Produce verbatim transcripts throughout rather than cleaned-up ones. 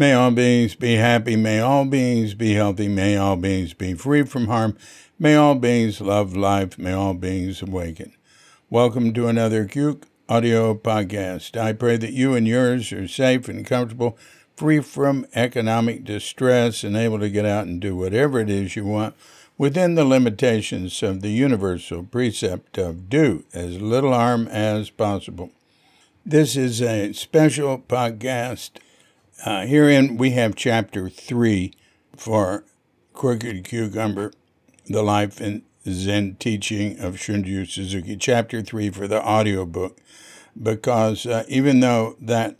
May all beings be happy. May all beings be healthy. May all beings be free from harm. May all beings love life. May all beings awaken. Welcome to another Cuke Audio podcast. I pray that you and yours are safe and comfortable, free from economic distress, and able to get out and do whatever it is you want within the limitations of the universal precept of do as little harm as possible. This is a special podcast. Uh, herein we have chapter three for Crooked Cucumber, The Life and Zen Teaching of Shunryu Suzuki, chapter three for the audiobook, because uh, even though that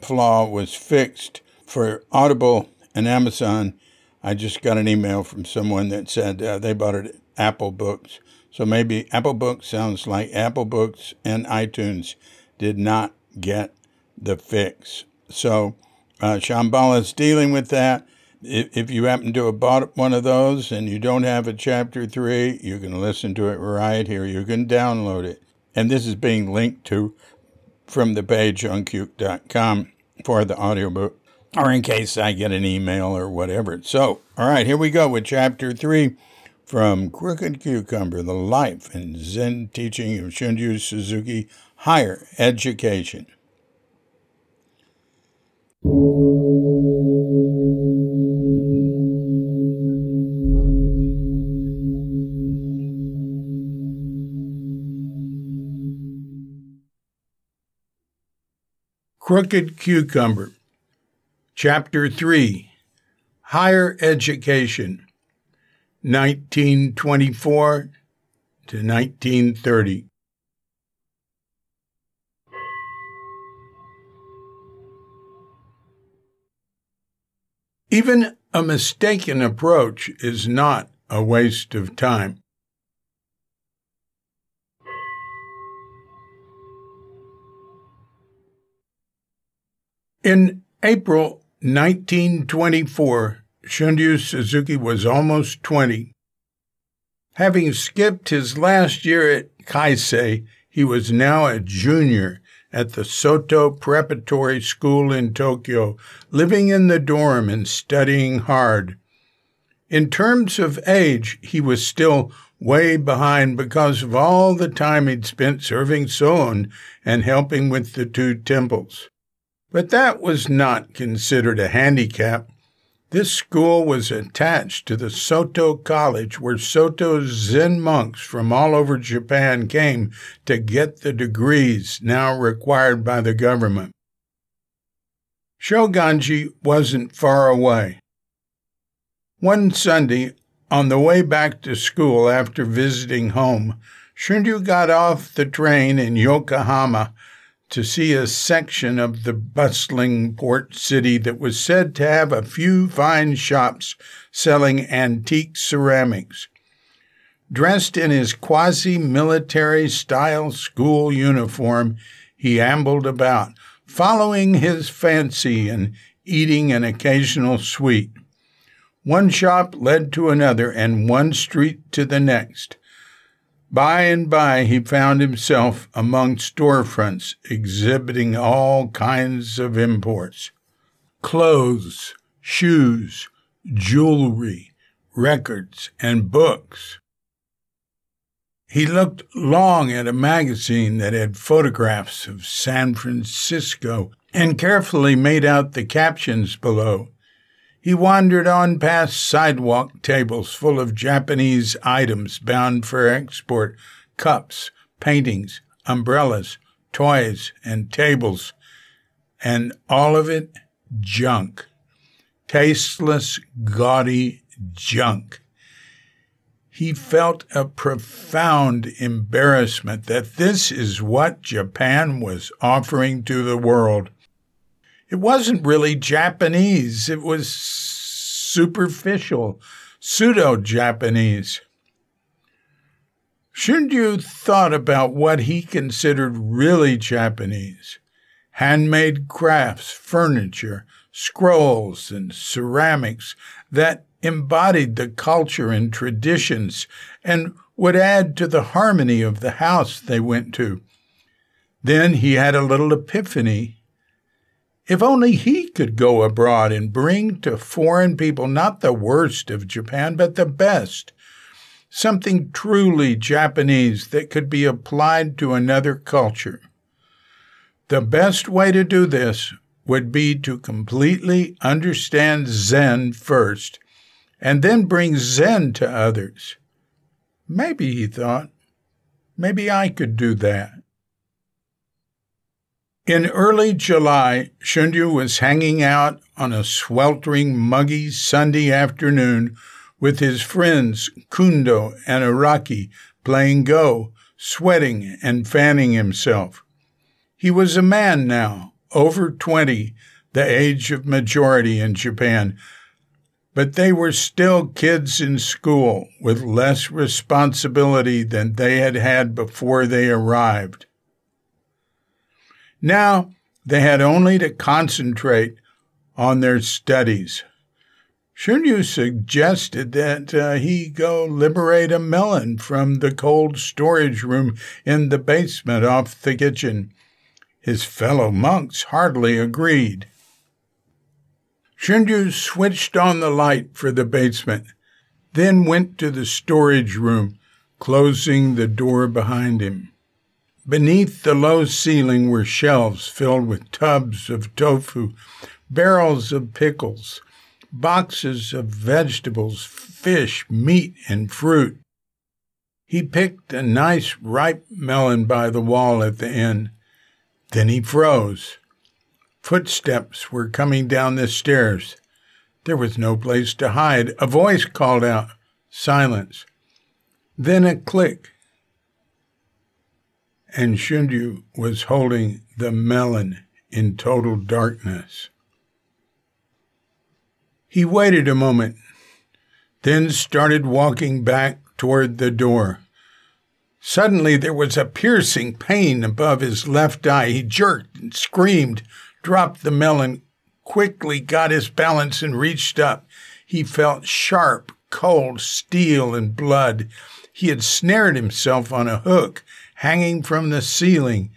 flaw was fixed for Audible and Amazon, I just got an email from someone that said uh, they bought it at Apple Books. So maybe Apple Books sounds like Apple Books and iTunes did not get the fix. So uh, Shambhala is dealing with that. If, if you happen to have bought one of those and you don't have a chapter three, you can listen to it right here. You can download it. And this is being linked to from the page on cuke dot com for the audiobook, or in case I get an email or whatever. So, all right, here we go with chapter three from Crooked Cucumber, The Life and Zen Teaching of Shunryu Suzuki, Higher Education. Crooked Cucumber, Chapter three, Higher Education, nineteen twenty-four to nineteen thirty. Even a mistaken approach is not a waste of time. In April nineteen twenty-four, Shunryu Suzuki was almost twenty. Having skipped his last year at Kaisei, he was now a junior at the Soto Preparatory School in Tokyo, living in the dorm and studying hard. In terms of age, he was still way behind because of all the time he'd spent serving Soen and helping with the two temples. But that was not considered a handicap. This school was attached to the Soto College, where Soto Zen monks from all over Japan came to get the degrees now required by the government. Shoganji wasn't far away. One Sunday, on the way back to school after visiting home, Shunryu got off the train in Yokohama to see a section of the bustling port city that was said to have a few fine shops selling antique ceramics. Dressed in his quasi-military-style school uniform, he ambled about, following his fancy and eating an occasional sweet. One shop led to another and one street to the next. By and by, he found himself among storefronts exhibiting all kinds of imports: clothes, shoes, jewelry, records, and books. He looked long at a magazine that had photographs of San Francisco and carefully made out the captions below. He wandered on past sidewalk tables full of Japanese items bound for export: cups, paintings, umbrellas, toys, and tables. And all of it junk. Tasteless, gaudy junk. He felt a profound embarrassment that this is what Japan was offering to the world. It wasn't really Japanese. It was superficial, pseudo-Japanese. Shunryu thought about what he considered really Japanese: handmade crafts, furniture, scrolls, and ceramics that embodied the culture and traditions and would add to the harmony of the house they went to. Then he had a little epiphany. If only he could go abroad and bring to foreign people not the worst of Japan, but the best, something truly Japanese that could be applied to another culture. The best way to do this would be to completely understand Zen first, and then bring Zen to others. Maybe, he thought, maybe I could do that. In early July, Shunryu was hanging out on a sweltering, muggy Sunday afternoon with his friends Kundo and Araki, playing Go, sweating and fanning himself. He was a man now, over twenty, the age of majority in Japan, but they were still kids in school with less responsibility than they had had before they arrived. Now they had only to concentrate on their studies. Shunryu suggested that uh, he go liberate a melon from the cold storage room in the basement off the kitchen. His fellow monks hardly agreed. Shunryu switched on the light for the basement, then went to the storage room, closing the door behind him. Beneath the low ceiling were shelves filled with tubs of tofu, barrels of pickles, boxes of vegetables, fish, meat, and fruit. He picked a nice ripe melon by the wall at the end. Then he froze. Footsteps were coming down the stairs. There was no place to hide. A voice called out, silence. Then a click. And Shunryu was holding the melon in total darkness. He waited a moment, then started walking back toward the door. Suddenly there was a piercing pain above his left eye. He jerked and screamed, dropped the melon, quickly got his balance and reached up. He felt sharp, cold steel and blood. He had snared himself on a hook hanging from the ceiling.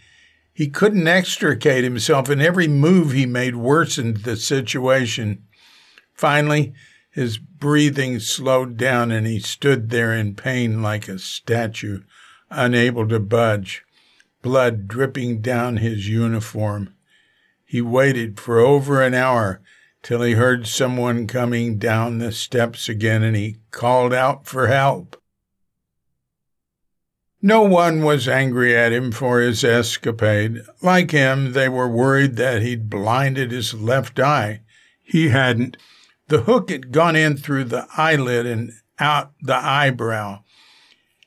He couldn't extricate himself, and every move he made worsened the situation. Finally, his breathing slowed down, and he stood there in pain like a statue, unable to budge, blood dripping down his uniform. He waited for over an hour till he heard someone coming down the steps again, and he called out for help. No one was angry at him for his escapade. Like him, they were worried that he'd blinded his left eye. He hadn't. The hook had gone in through the eyelid and out the eyebrow.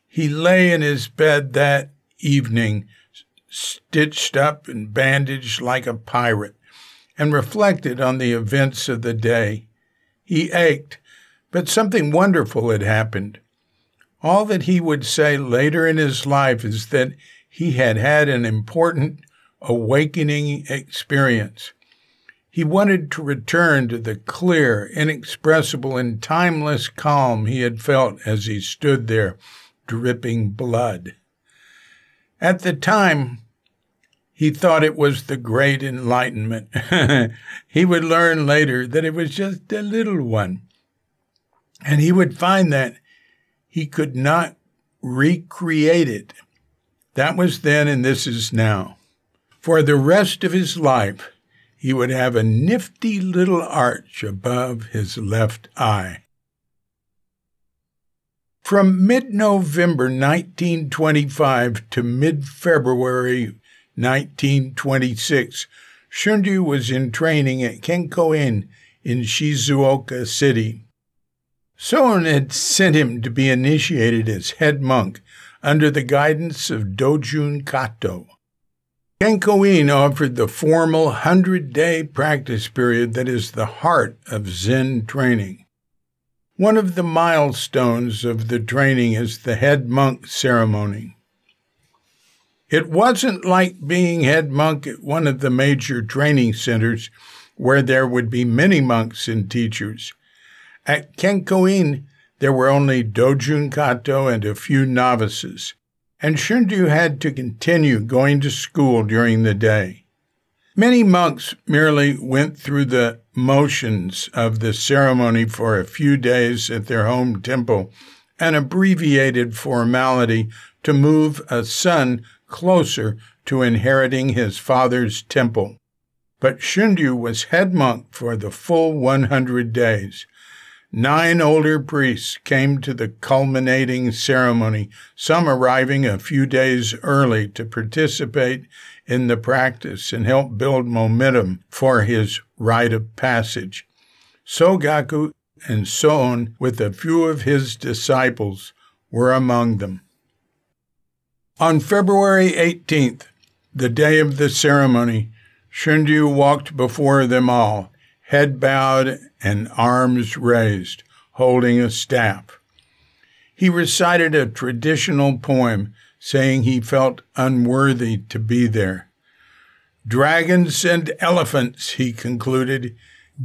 He lay in his bed that evening, stitched up and bandaged like a pirate, and reflected on the events of the day. He ached, but something wonderful had happened. All that he would say later in his life is that he had had an important awakening experience. He wanted to return to the clear, inexpressible, and timeless calm he had felt as he stood there, dripping blood. At the time, he thought it was the great enlightenment. He would learn later that it was just a little one, and he would find that he could not recreate it. That was then, and this is now. For the rest of his life, he would have a nifty little arch above his left eye. From mid-November nineteen twenty-five to mid-February nineteen twenty-six, Shunryu was in training at Kenko-in in Shizuoka City. Soen had sent him to be initiated as head monk under the guidance of Dojun Kato. Kenko-in offered the formal hundred-day practice period that is the heart of Zen training. One of the milestones of the training is the head monk ceremony. It wasn't like being head monk at one of the major training centers where there would be many monks and teachers. At Kenko-in, there were only Dojun Kato and a few novices, and Shunryu had to continue going to school during the day. Many monks merely went through the motions of the ceremony for a few days at their home temple, an abbreviated formality to move a son closer to inheriting his father's temple. But Shunryu was head monk for the full one hundred days. Nine older priests came to the culminating ceremony, some arriving a few days early to participate in the practice and help build momentum for his rite of passage. Sogaku and Soen, with a few of his disciples, were among them. On February eighteenth, the day of the ceremony, Shunryu walked before them all, head bowed and arms raised, holding a staff. He recited a traditional poem, saying he felt unworthy to be there. "Dragons and elephants," he concluded,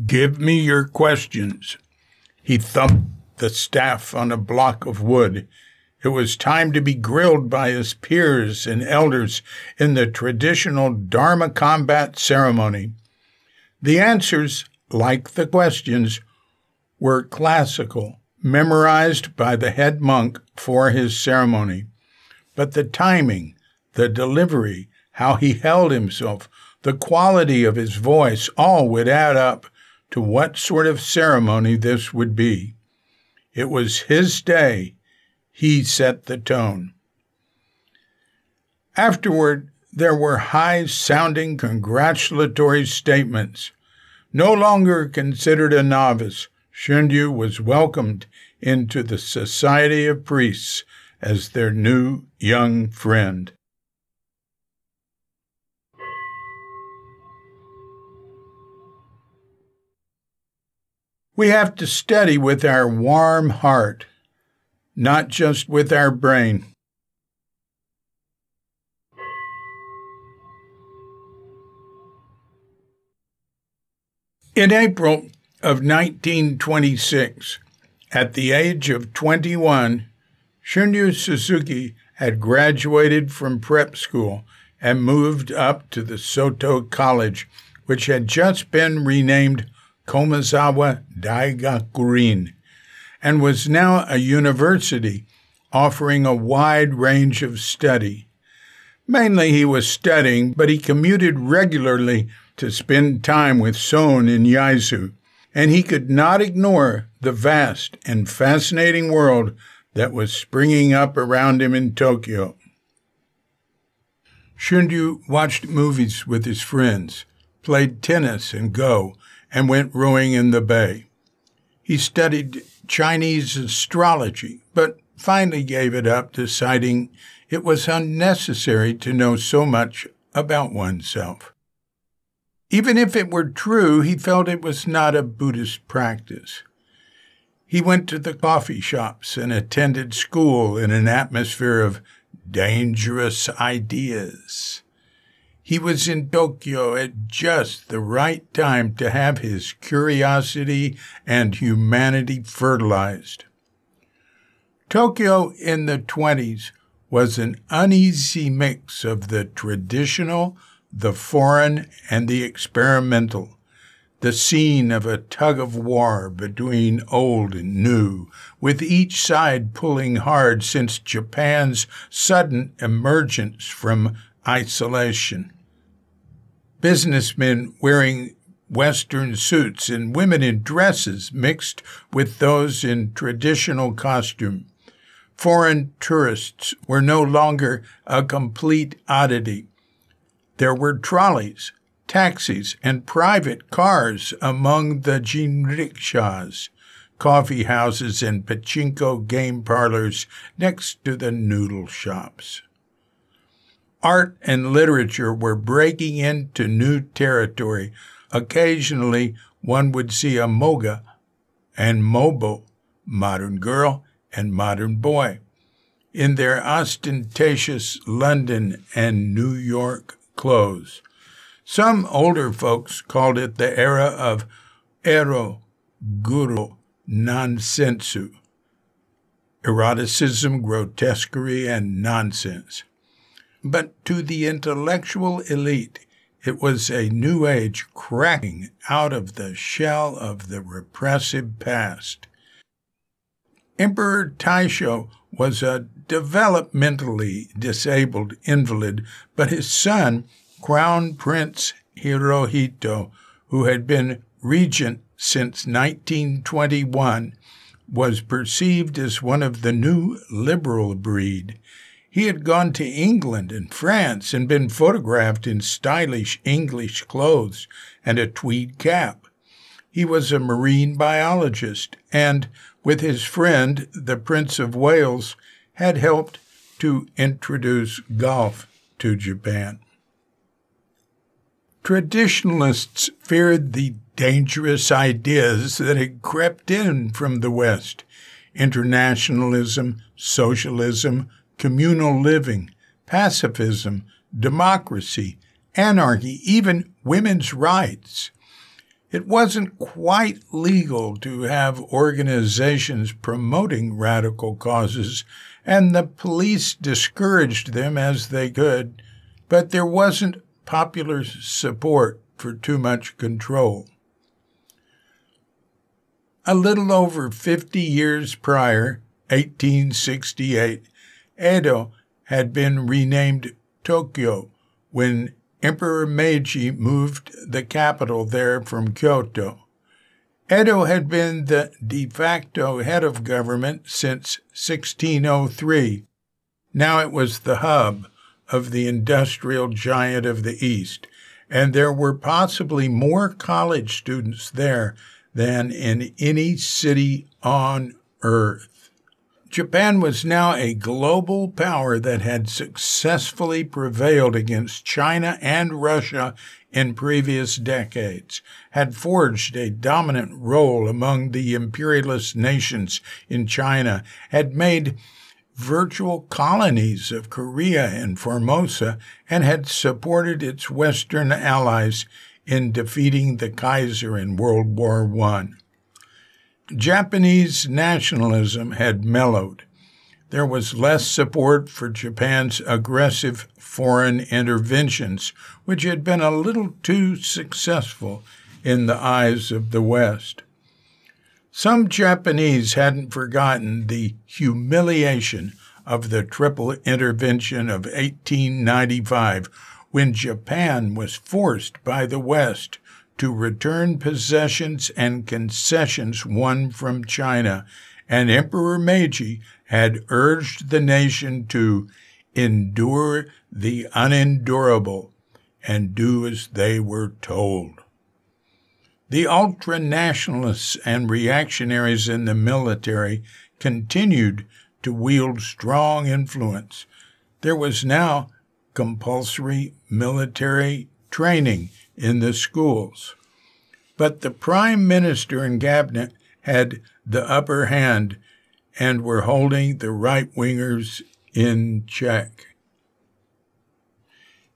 "give me your questions." He thumped the staff on a block of wood. It was time to be grilled by his peers and elders in the traditional Dharma combat ceremony. The answers, like the questions, were classical, memorized by the head monk for his ceremony. But the timing, the delivery, how he held himself, the quality of his voice, all would add up to what sort of ceremony this would be. It was his day. He set the tone. Afterward, there were high-sounding congratulatory statements. No longer considered a novice, Shunryu was welcomed into the society of priests as their new young friend. We have to study with our warm heart, not just with our brain. In April of nineteen twenty-six, at the age of twenty-one, Shunryu Suzuki had graduated from prep school and moved up to the Soto College, which had just been renamed Komazawa Daigakurin, and was now a university offering a wide range of study. Mainly he was studying, but he commuted regularly to spend time with Soen in Yaizu, and he could not ignore the vast and fascinating world that was springing up around him in Tokyo. Shunryu watched movies with his friends, played tennis and go, and went rowing in the bay. He studied Chinese astrology, but finally gave it up, deciding it was unnecessary to know so much about oneself. Even if it were true, he felt it was not a Buddhist practice. He went to the coffee shops and attended school in an atmosphere of dangerous ideas. He was in Tokyo at just the right time to have his curiosity and humanity fertilized. Tokyo in the twenties was an uneasy mix of the traditional, the foreign, and the experimental, the scene of a tug-of-war between old and new, with each side pulling hard since Japan's sudden emergence from isolation. Businessmen wearing Western suits and women in dresses mixed with those in traditional costume. Foreign tourists were no longer a complete oddity. There were trolleys, taxis, and private cars among the jinrikishas, coffee houses, and pachinko game parlors next to the noodle shops. Art and literature were breaking into new territory. Occasionally, one would see a moga and mobo, modern girl and modern boy, in their ostentatious London and New York clothes. Some older folks called it the era of ero, guru, nonsensu, eroticism, grotesquerie, and nonsense. But to the intellectual elite, It was a new age cracking out of the shell of the repressive past. Emperor Taisho was a developmentally disabled invalid, but his son, Crown Prince Hirohito, who had been regent since nineteen twenty-one, was perceived as one of the new liberal breed. He had gone to England and France and been photographed in stylish English clothes and a tweed cap. He was a marine biologist and, with his friend, the Prince of Wales, had helped to introduce golf to Japan. Traditionalists feared the dangerous ideas that had crept in from the West: internationalism, socialism, communal living, pacifism, democracy, anarchy, even women's rights. It wasn't quite legal to have organizations promoting radical causes, and the police discouraged them as they could, but there wasn't popular support for too much control. A little over fifty years prior, eighteen sixty-eight, Edo had been renamed Tokyo when Emperor Meiji moved the capital there from Kyoto. Edo had been the de facto head of government since sixteen oh three. Now it was the hub of the industrial giant of the East, and there were possibly more college students there than in any city on Earth. Japan was now a global power that had successfully prevailed against China and Russia in previous decades, had forged a dominant role among the imperialist nations in China, had made virtual colonies of Korea and Formosa, and had supported its Western allies in defeating the Kaiser in World War One. Japanese nationalism had mellowed. There was less support for Japan's aggressive foreign interventions, which had been a little too successful in the eyes of the West. Some Japanese hadn't forgotten the humiliation of the Triple Intervention of eighteen ninety-five, when Japan was forced by the West to return possessions and concessions won from China, and Emperor Meiji had urged the nation to endure the unendurable and do as they were told. The ultra-nationalists and reactionaries in the military continued to wield strong influence. There was now compulsory military training in the schools. But the prime minister and cabinet had the upper hand and were holding the right-wingers in check.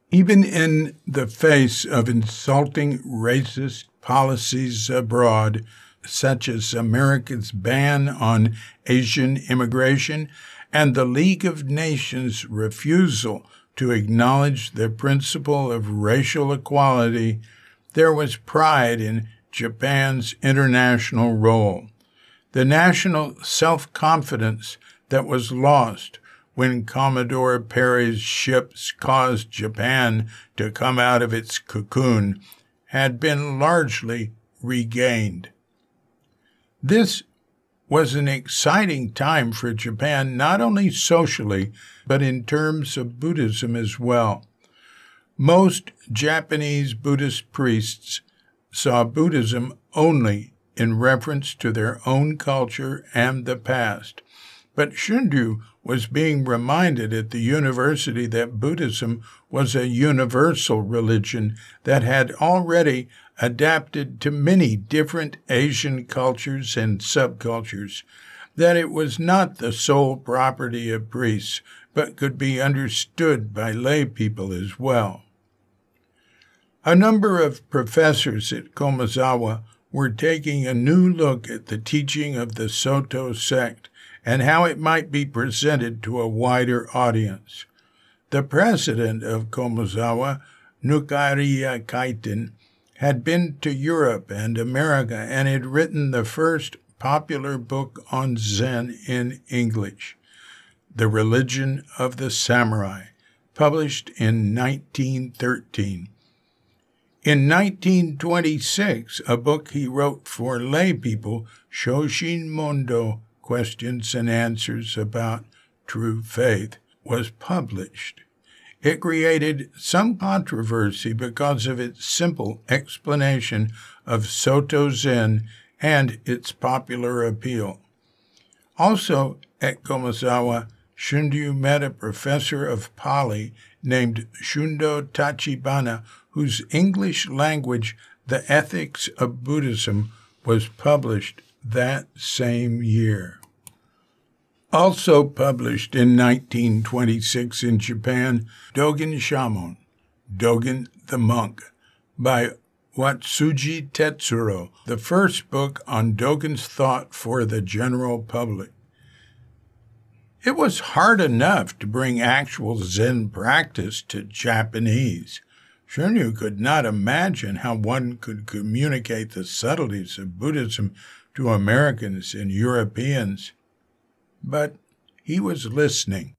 Even in the face of insulting racist policies abroad, such as America's ban on Asian immigration and the League of Nations' refusal to acknowledge the principle of racial equality, there was pride in Japan's international role. The national self-confidence that was lost when Commodore Perry's ships caused Japan to come out of its cocoon had been largely regained. This was an exciting time for Japan, not only socially, but in terms of Buddhism as well. Most Japanese Buddhist priests saw Buddhism only in reference to their own culture and the past, but Shunryu was being reminded at the university that Buddhism was a universal religion that had already adapted to many different Asian cultures and subcultures, that it was not the sole property of priests, but could be understood by lay people as well. A number of professors at Komazawa were taking a new look at the teaching of the Soto sect and how it might be presented to a wider audience. The president of Komazawa, Nukariya Kaiten, had been to Europe and America and had written the first popular book on Zen in English, The Religion of the Samurai, published in nineteen thirteen. In nineteen twenty-six, a book he wrote for lay people, Shoshin Mondo, Questions and Answers About True Faith, was published. It created some controversy because of its simple explanation of Soto Zen and its popular appeal. Also at Komazawa, Shunryu met a professor of Pali named Shundo Tachibana, whose English language, The Ethics of Buddhism, was published that same year. Also published in nineteen twenty-six in Japan, Dogen Shamon, Dogen the Monk, by Watsuji Tetsuro, the first book on Dogen's thought for the general public. It was hard enough to bring actual Zen practice to Japanese. Shunryu could not imagine how one could communicate the subtleties of Buddhism to Americans and Europeans. But he was listening.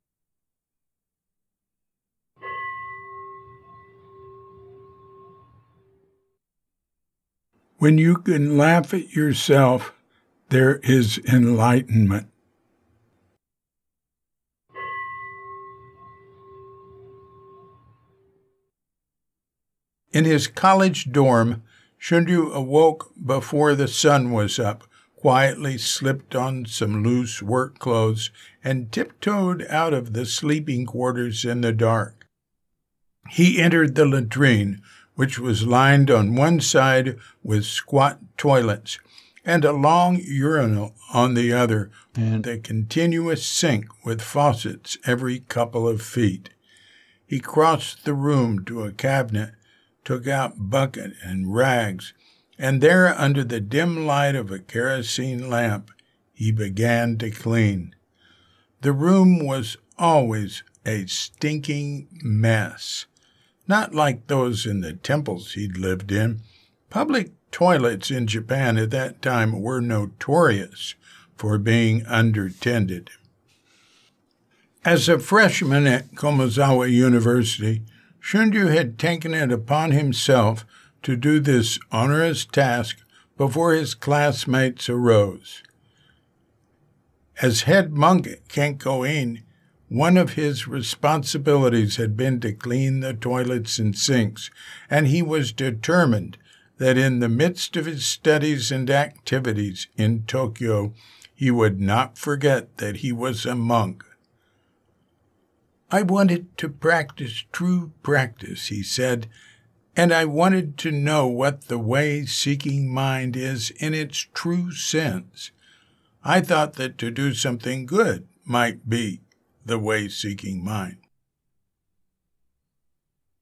When you can laugh at yourself, there is enlightenment. In his college dorm, Shunryu awoke before the sun was up, quietly slipped on some loose work clothes, and tiptoed out of the sleeping quarters in the dark. He entered the latrine, which was lined on one side with squat toilets, and a long urinal on the other, and a continuous sink with faucets every couple of feet. He crossed the room to a cabinet, took out bucket and rags, and there, under the dim light of a kerosene lamp, he began to clean. The room was always a stinking mess, not like those in the temples he'd lived in. Public toilets in Japan at that time were notorious for being undertended. As a freshman at Komazawa University, Shunryu had taken it upon himself to do this onerous task before his classmates arose. As head monk at Kenko-in, one of his responsibilities had been to clean the toilets and sinks, and he was determined that in the midst of his studies and activities in Tokyo, he would not forget that he was a monk. "I wanted to practice true practice," he said, "and I wanted to know what the way-seeking mind is in its true sense. I thought that to do something good might be the way-seeking mind."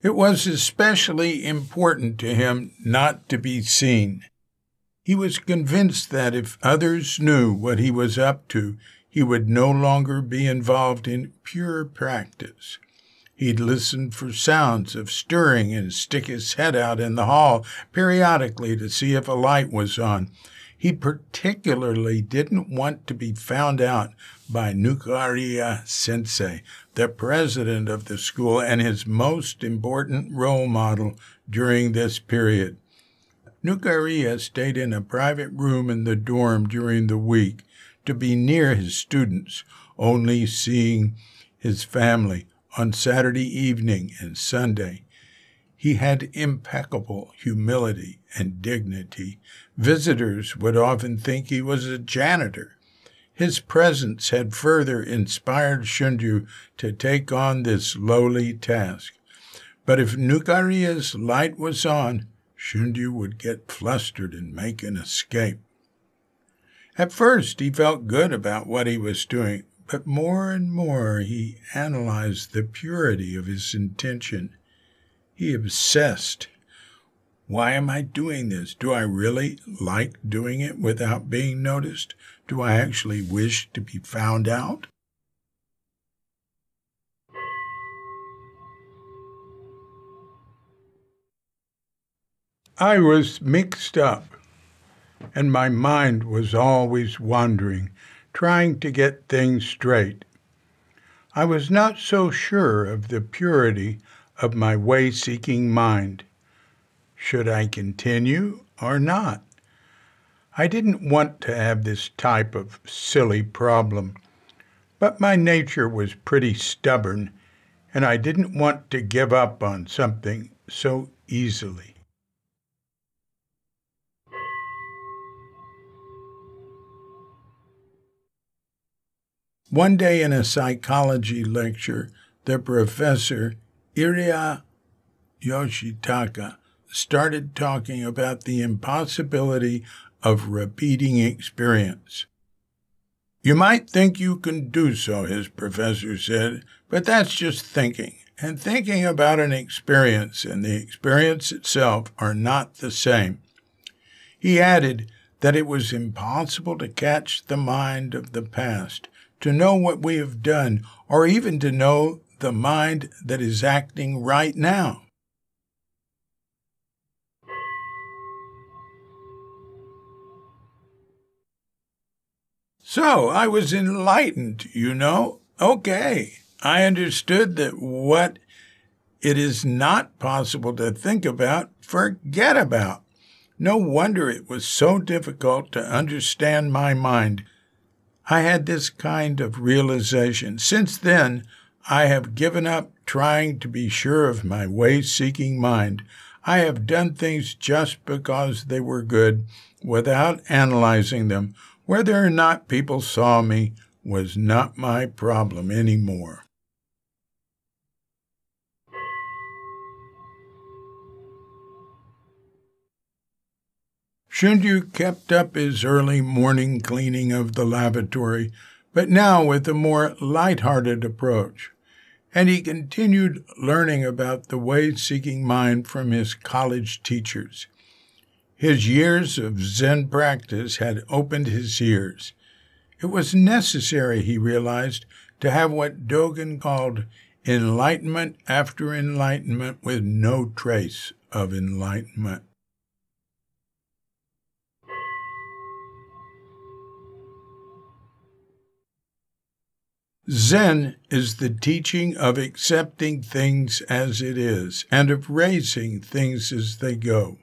It was especially important to him not to be seen. He was convinced that if others knew what he was up to, he would no longer be involved in pure practice. He'd listen for sounds of stirring and stick his head out in the hall periodically to see if a light was on. He particularly didn't want to be found out by Nukariya Sensei, the president of the school and his most important role model during this period. Nukariya stayed in a private room in the dorm during the week to be near his students, only seeing his family on Saturday evening and Sunday. He had impeccable humility and dignity. Visitors would often think he was a janitor. His presence had further inspired Shunryu to take on this lowly task. But if Nukariya's light was on, Shunryu would get flustered and make an escape. At first, he felt good about what he was doing, but more and more he analyzed the purity of his intention. He obsessed. Why am I doing this? Do I really like doing it without being noticed? Do I actually wish to be found out? I was mixed up, and my mind was always wandering, trying to get things straight. I was not so sure of the purity of my way-seeking mind. Should I continue or not? I didn't want to have this type of silly problem, but my nature was pretty stubborn, and I didn't want to give up on something so easily. One day in a psychology lecture, the professor, Iriya Yoshitaka, started talking about the impossibility of repeating experience. You might think you can do so, his professor said, but that's just thinking. And thinking about an experience and the experience itself are not the same. He added that it was impossible to catch the mind of the past, to know what we have done, or even to know the mind that is acting right now. So I was enlightened, you know. Okay, I understood that what it is not possible to think about, forget about. No wonder it was so difficult to understand my mind. I had this kind of realization. Since then, I have given up trying to be sure of my way-seeking mind. I have done things just because they were good, without analyzing them. Whether or not people saw me was not my problem anymore. Shunryu kept up his early morning cleaning of the lavatory, but now with a more light-hearted approach, and he continued learning about the way-seeking mind from his college teachers. His years of Zen practice had opened his ears. It was necessary, he realized, to have what Dogen called enlightenment after enlightenment with no trace of enlightenment. Zen is the teaching of accepting things as it is and of raising things as they go.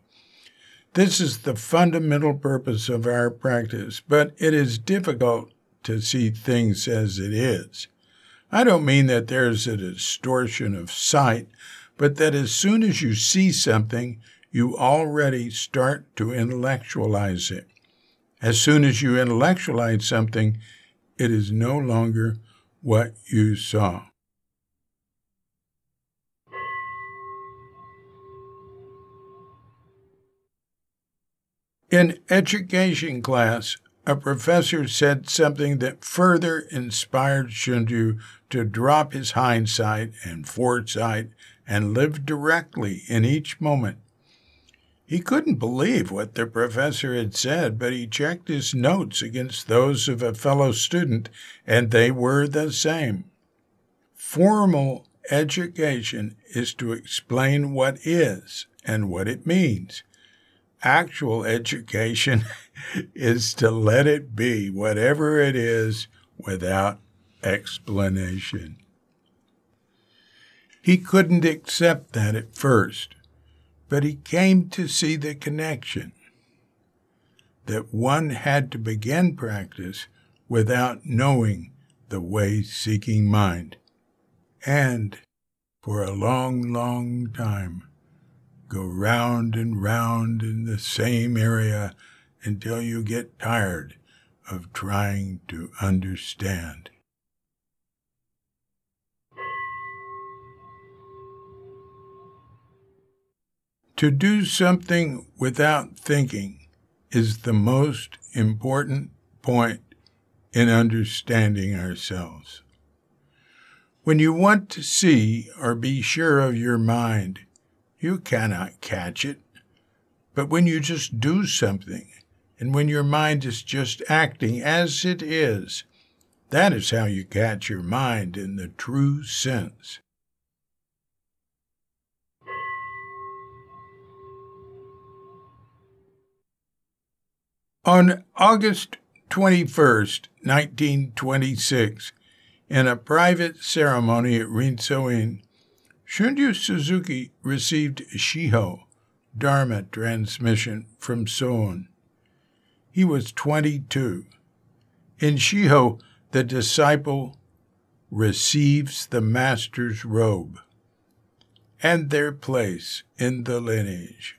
This is the fundamental purpose of our practice, but it is difficult to see things as it is. I don't mean that there is a distortion of sight, but that as soon as you see something, you already start to intellectualize it. As soon as you intellectualize something, it is no longer what you saw. In education class, a professor said something that further inspired Shunryu to drop his hindsight and foresight and live directly in each moment. He couldn't believe what the professor had said, but he checked his notes against those of a fellow student, and they were the same. Formal education is to explain what is and what it means. Actual education is to let it be, whatever it is, without explanation. He couldn't accept that at first. But he came to see the connection, that one had to begin practice without knowing the way-seeking mind, and for a long, long time go round and round in the same area until you get tired of trying to understand. To do something without thinking is the most important point in understanding ourselves. When you want to see or be sure of your mind, you cannot catch it. But when you just do something, and when your mind is just acting as it is, that is how you catch your mind in the true sense. On August twenty-first, nineteen twenty-six, in a private ceremony at Rinzo-in, Shunryu Suzuki received Shiho, Dharma transmission from Soen. He was twenty-two. In Shiho, the disciple receives the master's robe and their place in the lineage.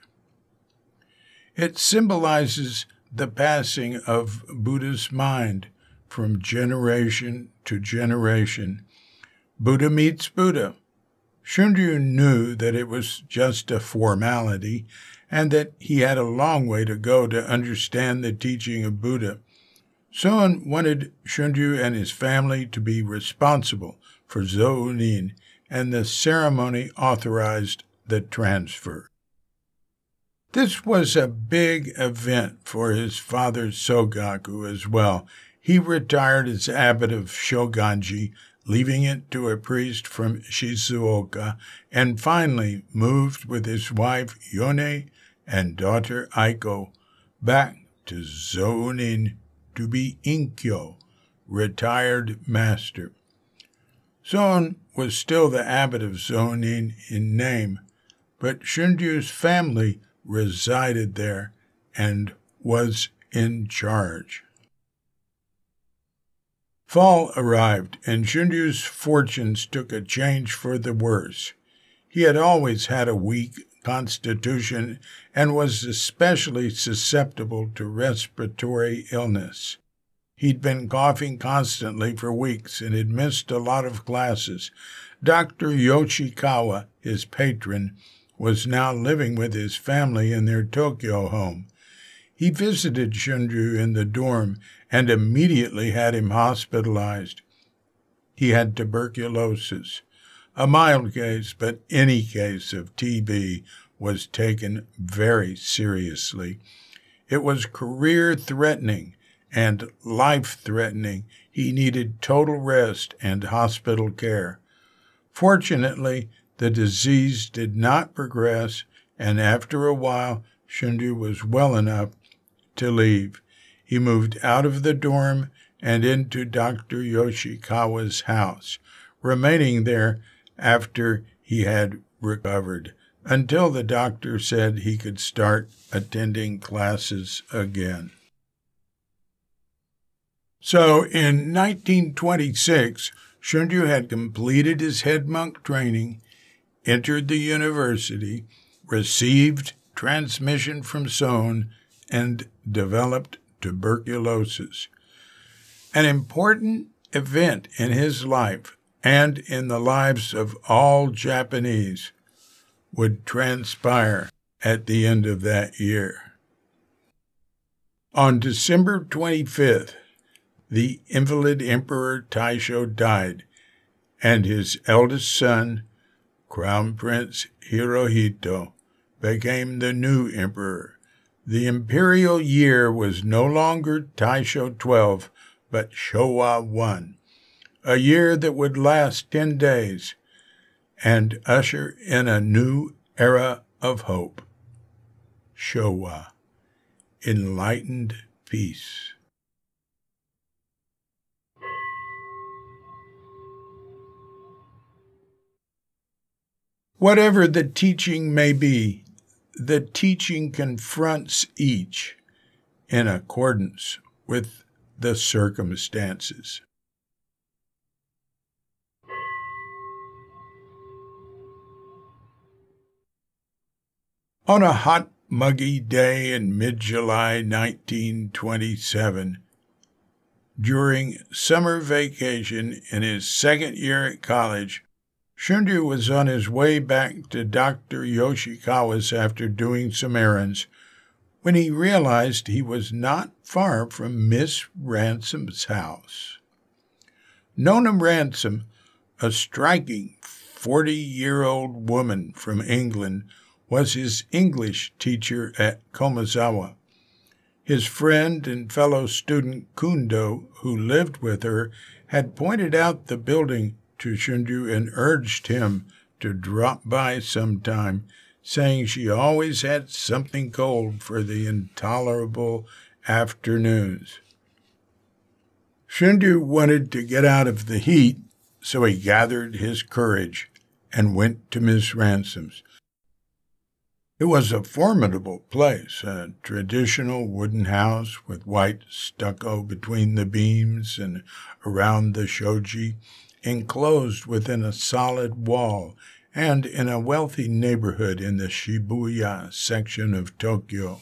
It symbolizes the passing of Buddha's mind from generation to generation. Buddha meets Buddha. Shunryu knew that it was just a formality and that he had a long way to go to understand the teaching of Buddha. Soen wanted Shunryu and his family to be responsible for Zou-nin, and the ceremony authorized the transfer. This was a big event for his father Sogaku as well. He retired as abbot of Shoganji, leaving it to a priest from Shizuoka, and finally moved with his wife Yone and daughter Aiko back to Zou-nin to be Inkyo, retired master. Soen was still the abbot of Zou-nin in name, but Shunryu's family resided there and was in charge. Fall arrived, and Shunryu's fortunes took a change for the worse. He had always had a weak constitution and was especially susceptible to respiratory illness. He'd been coughing constantly for weeks and had missed a lot of classes. Doctor Yoshikawa, his patron, was now living with his family in their Tokyo home. He visited Shunryu in the dorm and immediately had him hospitalized. He had tuberculosis, a mild case, but any case of T B was taken very seriously. It was career-threatening and life-threatening. He needed total rest and hospital care. Fortunately, the disease did not progress, and after a while, Shunryu was well enough to leave. He moved out of the dorm and into Doctor Yoshikawa's house, remaining there after he had recovered, until the doctor said he could start attending classes again. So, in nineteen twenty-six, Shunryu had completed his head monk training, entered the university, received transmission from Soen, and developed tuberculosis. An important event in his life and in the lives of all Japanese would transpire at the end of that year. On December twenty-fifth, the invalid Emperor Taisho died, and his eldest son, Crown Prince Hirohito, became the new emperor. The imperial year was no longer Taisho twelve, but Showa one, a year that would last ten days and usher in a new era of hope. Showa, enlightened peace. Whatever the teaching may be, the teaching confronts each in accordance with the circumstances. On a hot, muggy day in mid-July nineteen twenty-seven, during summer vacation in his second year at college, Shunryu was on his way back to Doctor Yoshikawa's after doing some errands when he realized he was not far from Miss Ransom's house. Nona Ransom, a striking forty-year-old woman from England, was his English teacher at Komazawa. His friend and fellow student Kundo, who lived with her, had pointed out the building to Shunryu and urged him to drop by sometime, saying she always had something cold for the intolerable afternoons. Shunryu wanted to get out of the heat, so he gathered his courage and went to Miss Ransom's. It was a formidable place, a traditional wooden house with white stucco between the beams and around the shoji, enclosed within a solid wall and in a wealthy neighborhood in the Shibuya section of Tokyo.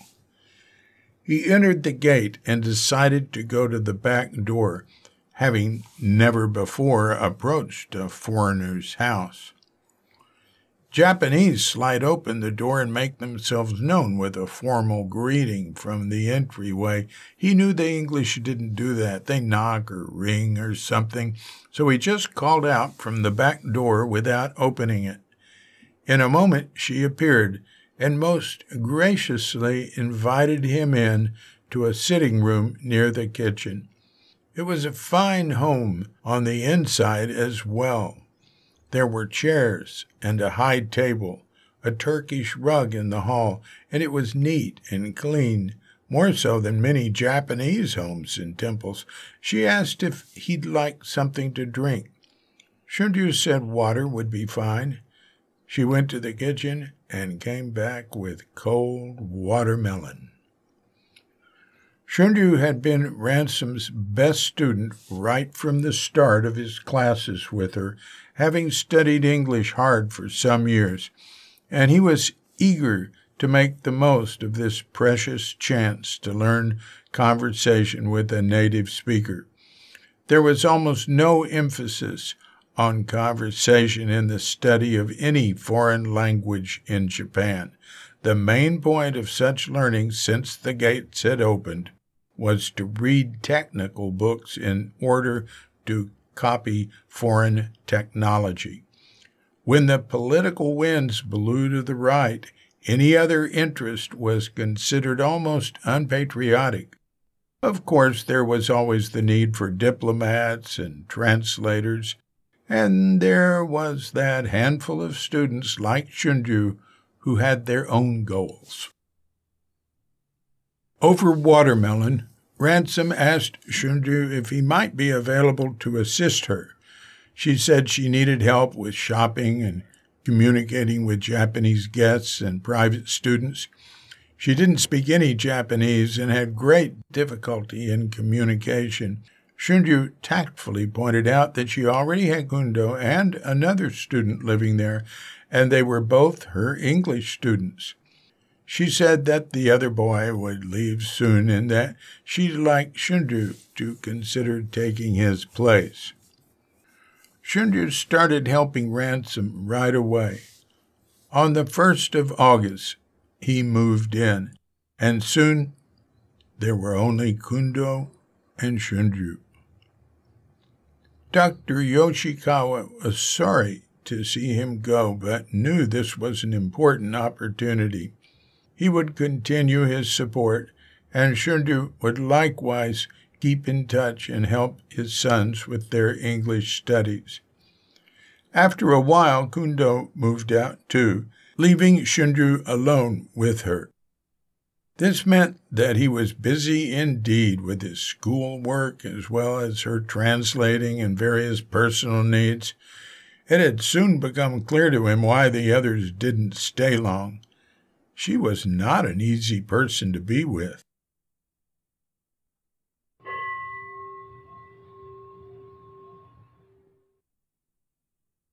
He entered the gate and decided to go to the back door, having never before approached a foreigner's house. Japanese slide open the door and make themselves known with a formal greeting from the entryway. He knew the English didn't do that. They knock or ring or something, so he just called out from the back door without opening it. In a moment she appeared and most graciously invited him in to a sitting room near the kitchen. It was a fine home on the inside as well. There were chairs and a high table, a Turkish rug in the hall, and it was neat and clean, more so than many Japanese homes and temples. She asked if he'd like something to drink. Shunryu said water would be fine. She went to the kitchen and came back with cold watermelon. Shunryu had been Ransom's best student right from the start of his classes with her, having studied English hard for some years, and he was eager to make the most of this precious chance to learn conversation with a native speaker. There was almost no emphasis on conversation in the study of any foreign language in Japan. The main point of such learning since the gates had opened was to read technical books in order to copy foreign technology. When the political winds blew to the right, any other interest was considered almost unpatriotic. Of course, there was always the need for diplomats and translators, and there was that handful of students like Shunryu who had their own goals. Over watermelon, Ransom asked Shunryu if he might be available to assist her. She said she needed help with shopping and communicating with Japanese guests and private students. She didn't speak any Japanese and had great difficulty in communication. Shunryu tactfully pointed out that she already had Kundo and another student living there, and they were both her English students. She said that the other boy would leave soon and that she'd like Shunryu to consider taking his place. Shunryu started helping Ransom right away. On the first of August, he moved in, and soon there were only Kundo and Shunryu. Doctor Yoshikawa was sorry to see him go, but knew this was an important opportunity. He would continue his support, and Shunryu would likewise keep in touch and help his sons with their English studies. After a while, Kundo moved out too, leaving Shunryu alone with her. This meant that he was busy indeed with his schoolwork as well as her translating and various personal needs. It had soon become clear to him why the others didn't stay long. She was not an easy person to be with.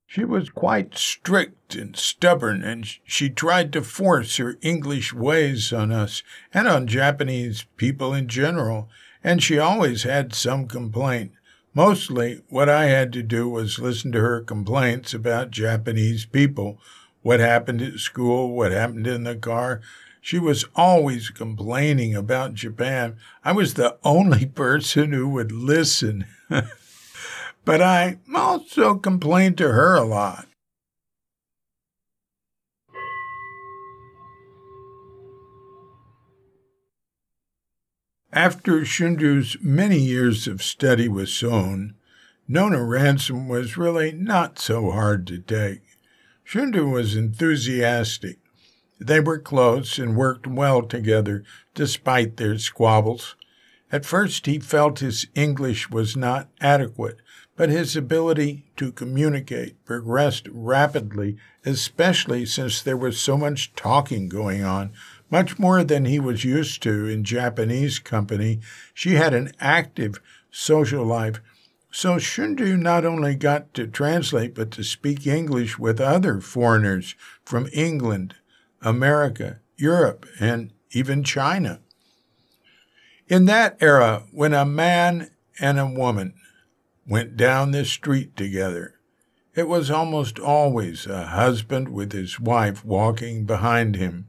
She was quite strict and stubborn, and she tried to force her English ways on us and on Japanese people in general, and she always had some complaint. Mostly, what I had to do was listen to her complaints about Japanese people. What happened at school, what happened in the car. She was always complaining about Japan. I was the only person who would listen. But I also complained to her a lot. After Shunryu's many years of study with Soen, Nona Ransom was really not so hard to take. Shunryu was enthusiastic. They were close and worked well together, despite their squabbles. At first he felt his English was not adequate, but his ability to communicate progressed rapidly, especially since there was so much talking going on, much more than he was used to in Japanese company. She had an active social life, so Shunryu not only got to translate but to speak English with other foreigners from England, America, Europe, and even China. In that era, when a man and a woman went down the street together, it was almost always a husband with his wife walking behind him.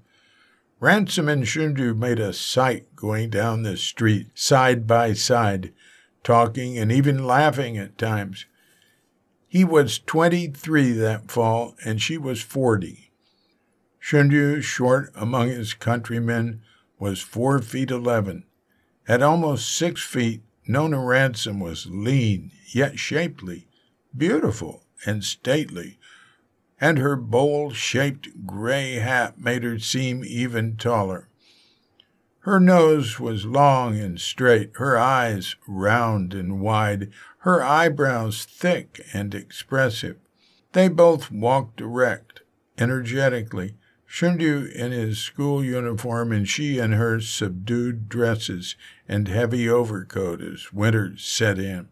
Ransom and Shunryu made a sight going down the street, side by side, talking and even laughing at times. He was twenty-three that fall, and she was forty. Shunryu, short among his countrymen, was four feet eleven. At almost six feet, Nona Ransom was lean, yet shapely, beautiful and stately, and her bowl-shaped gray hat made her seem even taller. Her nose was long and straight, her eyes round and wide, her eyebrows thick and expressive. They both walked erect, energetically, Shunryu in his school uniform and she in her subdued dresses and heavy overcoat as winter set in.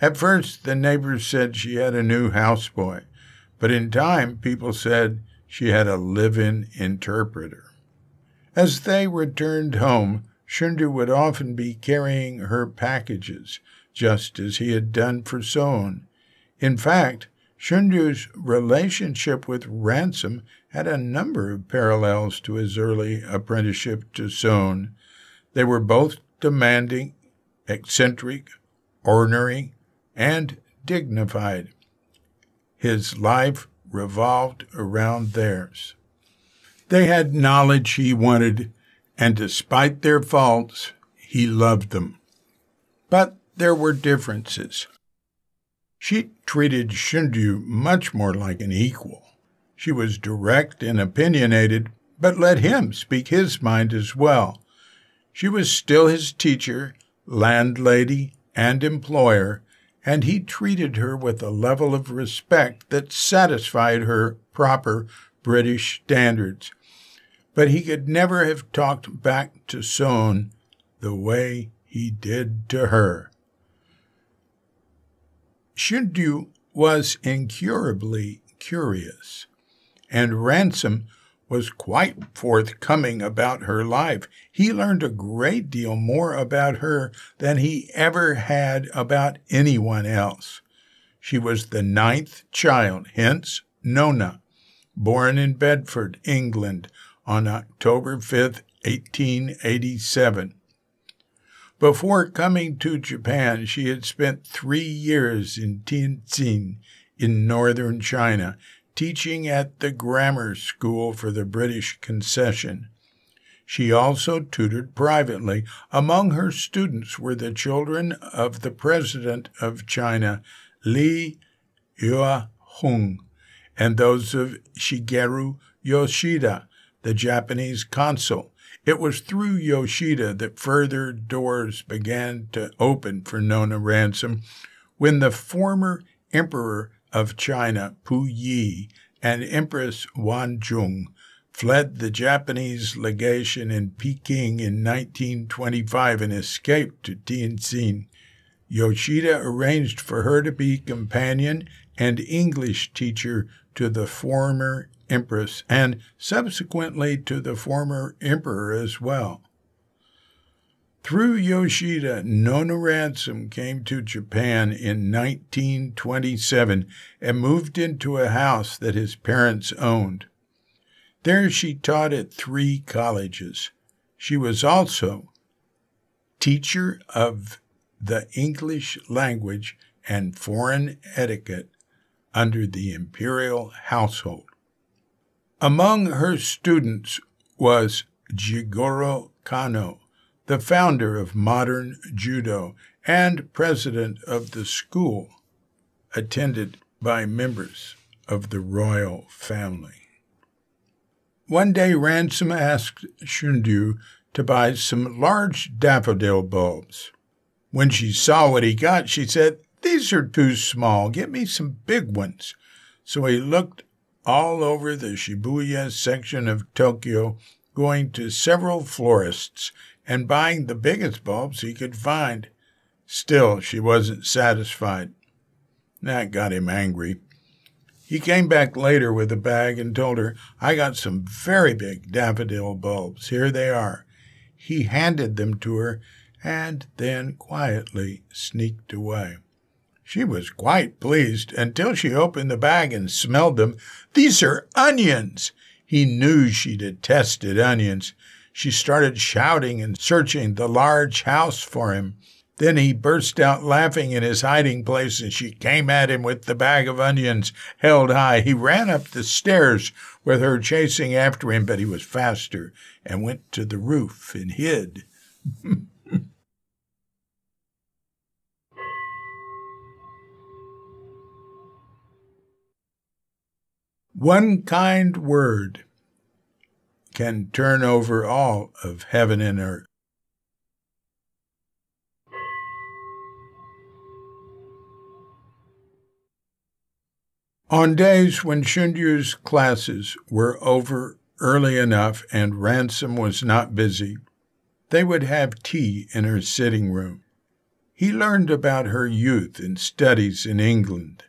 At first the neighbors said she had a new houseboy, but in time, people said she had a live-in interpreter. As they returned home, Shunryu would often be carrying her packages, just as he had done for Soen. In fact, Shunryu's relationship with Ransom had a number of parallels to his early apprenticeship to Soen. They were both demanding, eccentric, ornery, and dignified. His life revolved around theirs. They had knowledge he wanted, and despite their faults, he loved them. But there were differences. She treated Shunryu much more like an equal. She was direct and opinionated, but let him speak his mind as well. She was still his teacher, landlady, and employer, and he treated her with a level of respect that satisfied her proper British standards. But he could never have talked back to Soen the way he did to her. Shunryu was incurably curious, and Ransom was quite forthcoming about her life. He learned a great deal more about her than he ever had about anyone else. She was the ninth child, hence Nona, born in Bedford, England, on October fifth, eighteen eighty-seven. Before coming to Japan, she had spent three years in Tientsin in northern China, teaching at the grammar school for the British concession. She also tutored privately. Among her students were the children of the president of China, Li Yuehung, and those of Shigeru Yoshida, the Japanese consul. It was through Yoshida that further doors began to open for Nona Ransom, when the former emperor of China, Pu Yi, and Empress Wan Jung fled the Japanese legation in Peking in nineteen twenty-five and escaped to Tientsin. Yoshida arranged for her to be companion and English teacher to the former empress and subsequently to the former emperor as well. Through Yoshida, Nona Ransom came to Japan in nineteen twenty-seven and moved into a house that his parents owned. There she taught at three colleges. She was also teacher of the English language and foreign etiquette under the imperial household. Among her students was Jigoro Kano, the founder of modern judo and president of the school, attended by members of the royal family. One day Ransom asked Shunryu to buy some large daffodil bulbs. When she saw what he got, she said, "These are too small. Get me some big ones." So he looked all over the Shibuya section of Tokyo, going to several florists and buying the biggest bulbs he could find. Still, she wasn't satisfied. That got him angry. He came back later with a bag and told her, "I got some very big daffodil bulbs. Here they are." He handed them to her and then quietly sneaked away. She was quite pleased until she opened the bag and smelled them. "These are onions!" He knew she detested onions. She started shouting and searching the large house for him. Then he burst out laughing in his hiding place, and she came at him with the bag of onions held high. He ran up the stairs with her chasing after him, but he was faster and went to the roof and hid. One kind word can turn over all of heaven and earth. On days when Shunryu's classes were over early enough and Ransom was not busy, they would have tea in her sitting room. He learned about her youth and studies in England,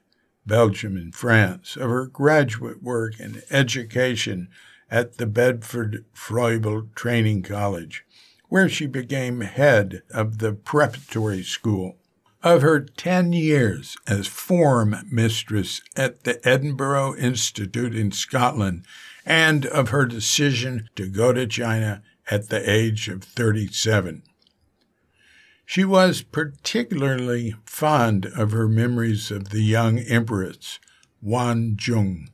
Belgium, and France, of her graduate work and education at the Bedford Froebel Training College, where she became head of the preparatory school, of her ten years as form mistress at the Edinburgh Institute in Scotland, and of her decision to go to China at the age of thirty-seven. She was particularly fond of her memories of the young empress, Wan Jung,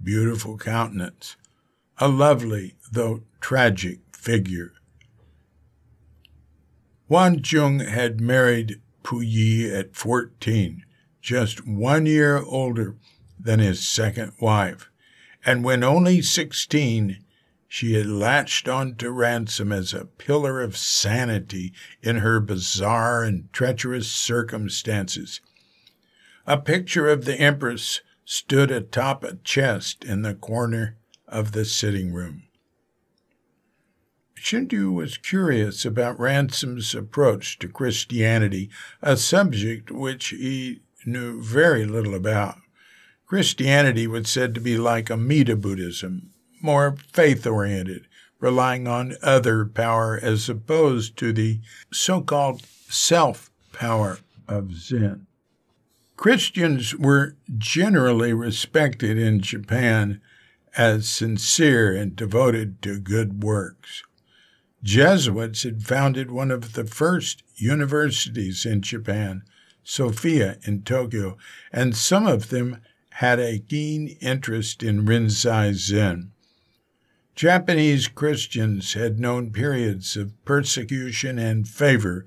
beautiful countenance, a lovely, though tragic, figure. Wan Jung had married Pu Yi at fourteen, just one year older than his second wife, and when only sixteen, she had latched on to Ransom as a pillar of sanity in her bizarre and treacherous circumstances. A picture of the empress stood atop a chest in the corner of the sitting room. Shunryu was curious about Ransom's approach to Christianity, a subject which he knew very little about. Christianity was said to be like Amida Buddhism, more faith-oriented, relying on other power as opposed to the so-called self-power of Zen. Christians were generally respected in Japan as sincere and devoted to good works. Jesuits had founded one of the first universities in Japan, Sophia in Tokyo, and some of them had a keen interest in Rinzai Zen. Japanese Christians had known periods of persecution and favor,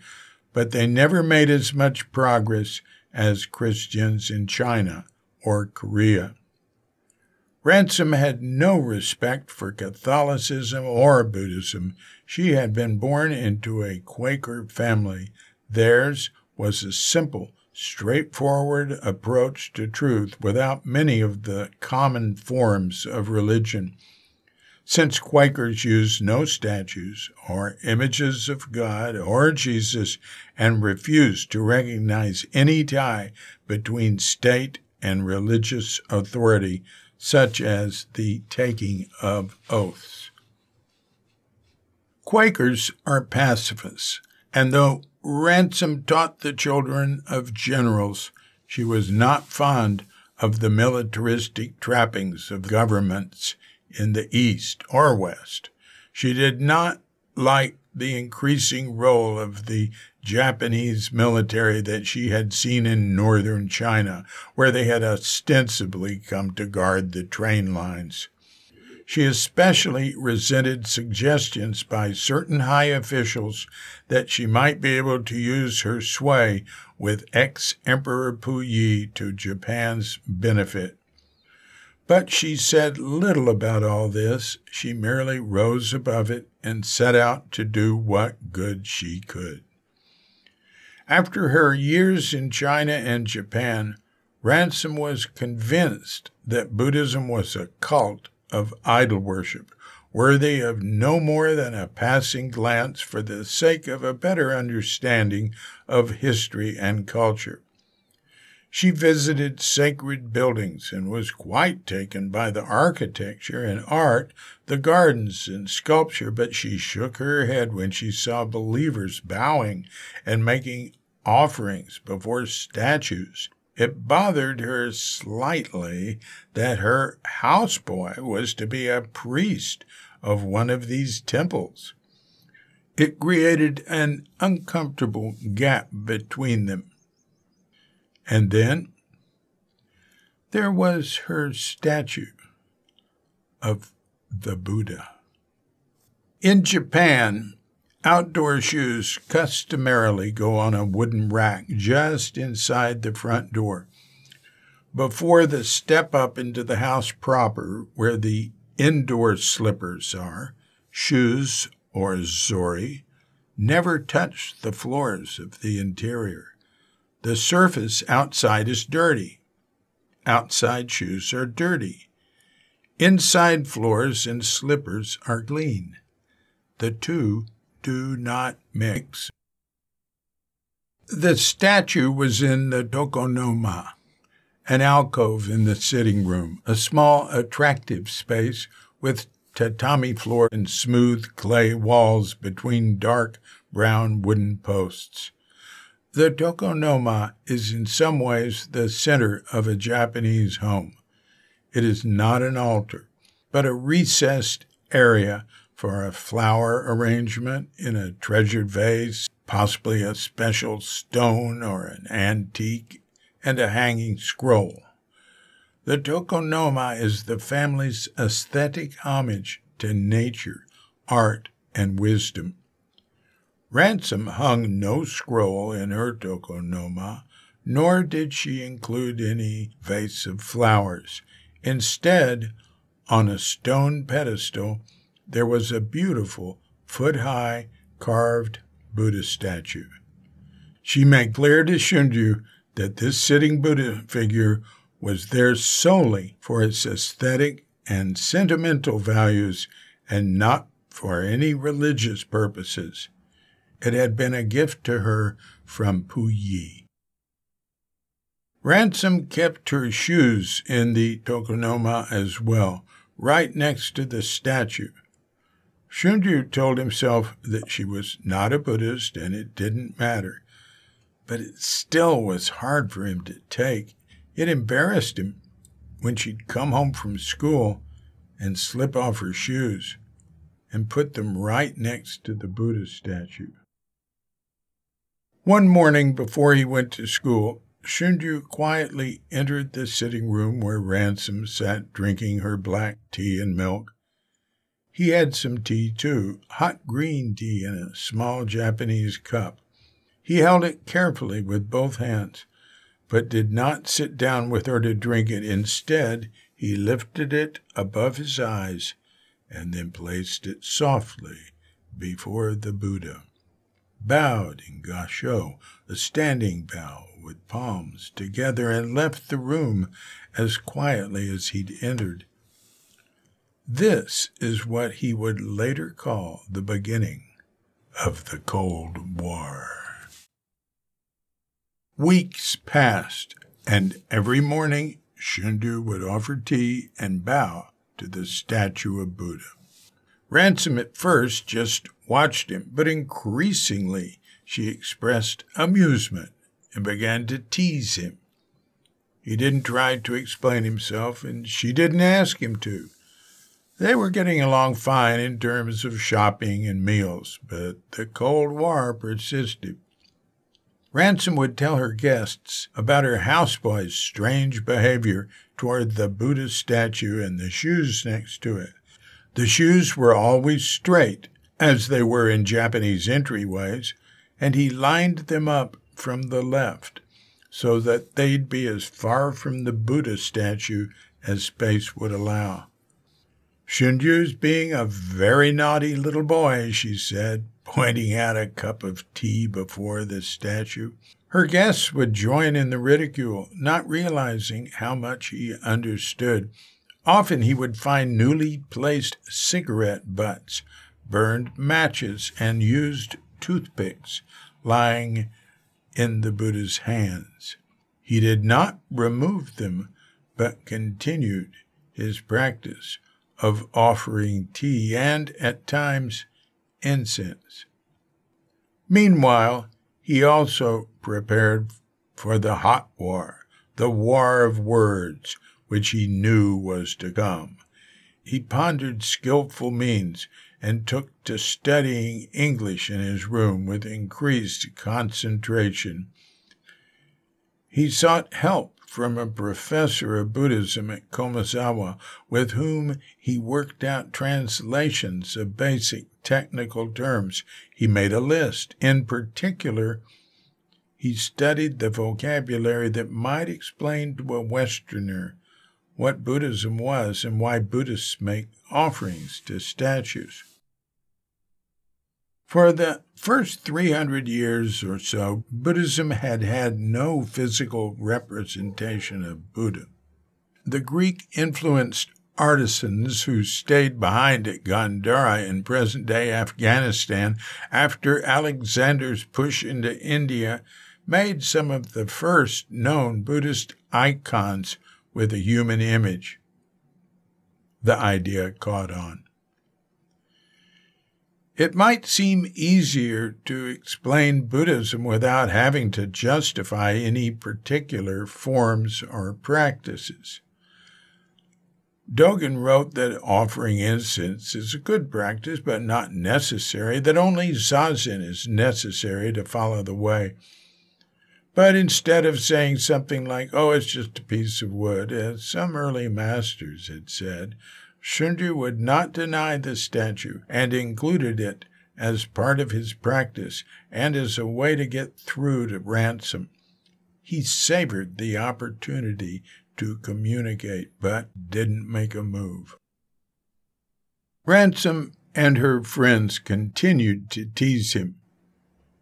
but they never made as much progress as Christians in China or Korea. Ransom had no respect for Catholicism or Buddhism. She had been born into a Quaker family. Theirs was a simple, straightforward approach to truth without many of the common forms of religion. Since Quakers used no statues or images of God or Jesus and refused to recognize any tie between state and religious authority, such as the taking of oaths. Quakers are pacifists, and though Ransom taught the children of generals, she was not fond of the militaristic trappings of governments in the East or West. She did not like the increasing role of the Japanese military that she had seen in northern China, where they had ostensibly come to guard the train lines. She especially resented suggestions by certain high officials that she might be able to use her sway with ex-Emperor Pu Yi to Japan's benefit. But she said little about all this. She merely rose above it and set out to do what good she could. After her years in China and Japan, Ransom was convinced that Buddhism was a cult of idol worship, worthy of no more than a passing glance for the sake of a better understanding of history and culture. She visited sacred buildings and was quite taken by the architecture and art, the gardens and sculpture, but she shook her head when she saw believers bowing and making offerings before statues. It bothered her slightly that her houseboy was to be a priest of one of these temples. It created an uncomfortable gap between them. And then there was her statue of the Buddha. In Japan, outdoor shoes customarily go on a wooden rack just inside the front door, before the step up into the house proper where the indoor slippers are. Shoes, or zori, never touch the floors of the interior. The surface outside is dirty. Outside shoes are dirty. Inside floors and slippers are clean. The two do not mix. The statue was in the tokonoma, an alcove in the sitting room, a small, attractive space with tatami floor and smooth clay walls between dark brown wooden posts. The tokonoma is in some ways the center of a Japanese home. It is not an altar, but a recessed area for a flower arrangement in a treasured vase, possibly a special stone or an antique, and a hanging scroll. The tokonoma is the family's aesthetic homage to nature, art, and wisdom. Ransom hung no scroll in her tokonoma, nor did she include any vase of flowers. Instead, on a stone pedestal, there was a beautiful, foot-high, carved Buddha statue. She made clear to Shunryu that this sitting Buddha figure was there solely for its aesthetic and sentimental values and not for any religious purposes. It had been a gift to her from Pu Yi. Ransom kept her shoes in the tokonoma as well, right next to the statue. Shunryu told himself that she was not a Buddhist and it didn't matter, but it still was hard for him to take. It embarrassed him when she'd come home from school and slip off her shoes and put them right next to the Buddha statue. One morning before he went to school, Shunryu quietly entered the sitting room where Ransom sat drinking her black tea and milk. He had some tea too, hot green tea in a small Japanese cup. He held it carefully with both hands, but did not sit down with her to drink it. Instead, he lifted it above his eyes and then placed it softly before the Buddha, bowed in gassho, a standing bow with palms together, and left the room as quietly as he'd entered. This is what he would later call the beginning of the Cold War. Weeks passed, and every morning Shunryu would offer tea and bow to the statue of Buddha. Ransom at first just watched him, but increasingly she expressed amusement and began to tease him. He didn't try to explain himself, and she didn't ask him to. They were getting along fine in terms of shopping and meals, but the Cold War persisted. Ransom would tell her guests about her houseboy's strange behavior toward the Buddha statue and the shoes next to it. The shoes were always straight, as they were in Japanese entryways, and he lined them up from the left so that they'd be as far from the Buddha statue as space would allow. Shunryu's being a very naughty little boy, she said, pointing out a cup of tea before the statue. Her guests would join in the ridicule, not realizing how much he understood. Often he would find newly placed cigarette butts, burned matches, and used toothpicks lying in the Buddha's hands. He did not remove them, but continued his practice of offering tea and, at times, incense. Meanwhile, he also prepared for the hot war, the war of words, which he knew was to come. He pondered skillful means and took to studying English in his room with increased concentration. He sought help from a professor of Buddhism at Komazawa, with whom he worked out translations of basic technical terms. He made a list. In particular, he studied the vocabulary that might explain to a Westerner what Buddhism was and why Buddhists make offerings to statues. For the first three hundred years or so, Buddhism had had no physical representation of Buddha. The Greek-influenced artisans who stayed behind at Gandhara in present-day Afghanistan after Alexander's push into India made some of the first known Buddhist icons with a human image. The idea caught on. It might seem easier to explain Buddhism without having to justify any particular forms or practices. Dogen wrote that offering incense is a good practice but not necessary, that only Zazen is necessary to follow the way. But instead of saying something like, oh, it's just a piece of wood, as some early masters had said, Shunryu would not deny the statue and included it as part of his practice and as a way to get through to Ransom. He savored the opportunity to communicate, but didn't make a move. Ransom and her friends continued to tease him.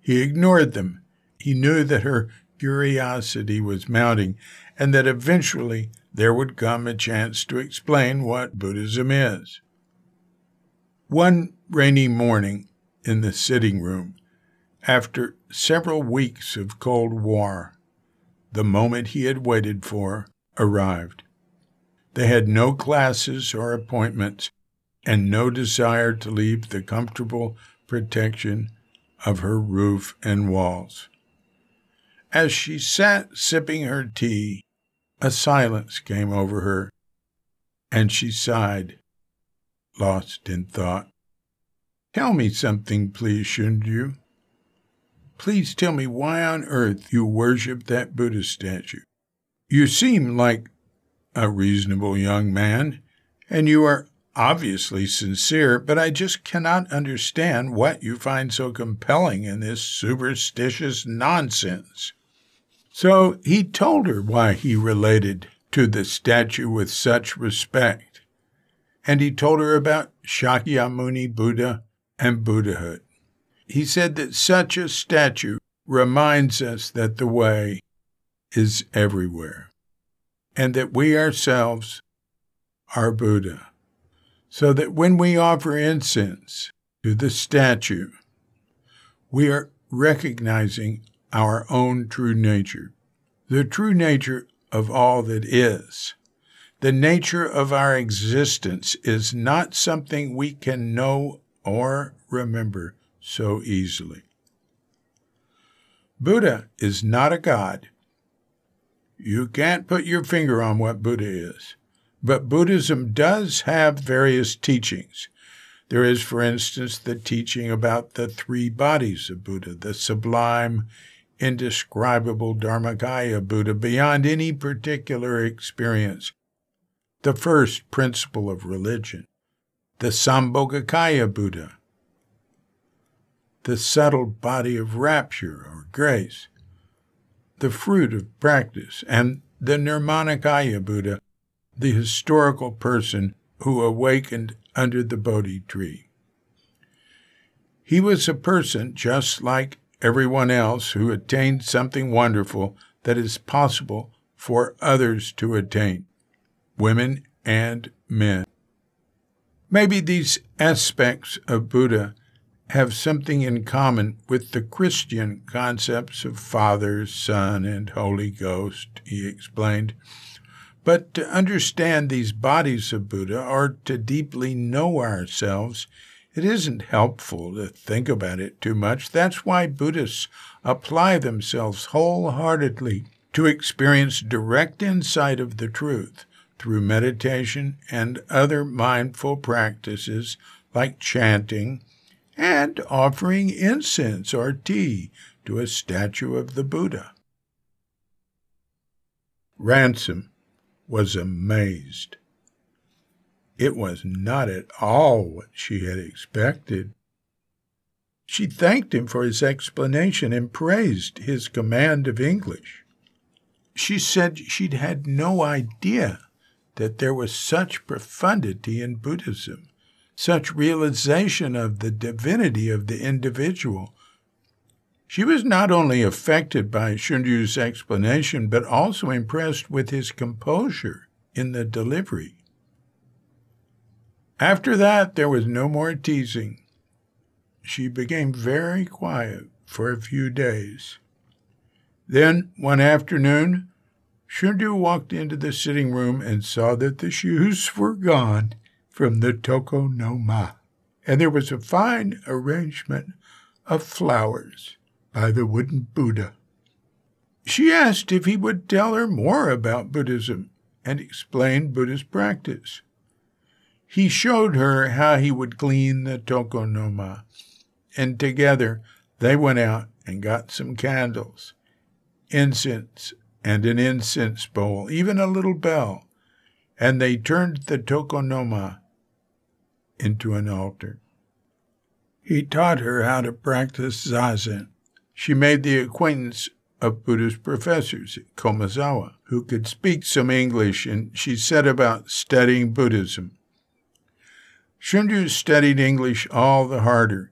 He ignored them. He knew that her curiosity was mounting and that eventually there would come a chance to explain what Buddhism is. One rainy morning in the sitting room, after several weeks of Cold War, the moment he had waited for arrived. They had no classes or appointments and no desire to leave the comfortable protection of her roof and walls. As she sat sipping her tea, a silence came over her, and she sighed, lost in thought. Tell me something, please, Shunryu. Please tell me why on earth you worship that Buddha statue. You seem like a reasonable young man, and you are obviously sincere, but I just cannot understand what you find so compelling in this superstitious nonsense. So he told her why he related to the statue with such respect, and he told her about Shakyamuni Buddha and Buddhahood. He said that such a statue reminds us that the way is everywhere, and that we ourselves are Buddha, so that when we offer incense to the statue, we are recognizing our own true nature, the true nature of all that is. The nature of our existence is not something we can know or remember so easily. Buddha is not a god. You can't put your finger on what Buddha is, but Buddhism does have various teachings. There is, for instance, the teaching about the three bodies of Buddha, the sublime, indescribable Dharmakaya Buddha beyond any particular experience, the first principle of religion, the Sambhogakaya Buddha, the subtle body of rapture or grace, the fruit of practice, and the Nirmanakaya Buddha, the historical person who awakened under the Bodhi tree. He was a person just like everyone else who attained something wonderful that is possible for others to attain, women and men. Maybe these aspects of Buddha have something in common with the Christian concepts of Father, Son, and Holy Ghost, he explained. But to understand these bodies of Buddha, or to deeply know ourselves, it isn't helpful to think about it too much. That's why Buddhists apply themselves wholeheartedly to experience direct insight of the truth through meditation and other mindful practices like chanting and offering incense or tea to a statue of the Buddha. Ransom was amazed. It was not at all what she had expected. She thanked him for his explanation and praised his command of English. She said she'd had no idea that there was such profundity in Buddhism, such realization of the divinity of the individual. She was not only affected by Shunryu's explanation, but also impressed with his composure in the delivery. After that, there was no more teasing. She became very quiet for a few days. Then, one afternoon, Shunryu walked into the sitting room and saw that the shoes were gone from the tokonoma, and there was a fine arrangement of flowers by the wooden Buddha. She asked if he would tell her more about Buddhism and explain Buddhist practice. He showed her how he would clean the tokonoma, and together they went out and got some candles, incense, and an incense bowl, even a little bell, and they turned the tokonoma into an altar. He taught her how to practice Zazen. She made the acquaintance of Buddhist professors at Komazawa, who could speak some English, and she set about studying Buddhism. Shunryu studied English all the harder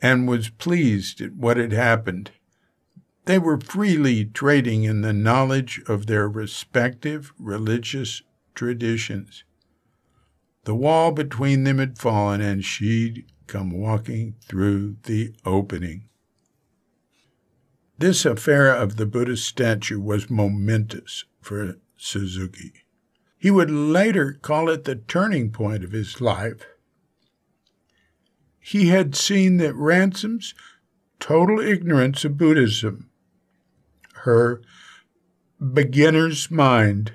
and was pleased at what had happened. They were freely trading in the knowledge of their respective religious traditions. The wall between them had fallen, and she'd come walking through the opening. This affair of the Buddhist statue was momentous for Suzuki. He would later call it the turning point of his life. He had seen that Ransom's total ignorance of Buddhism, her beginner's mind,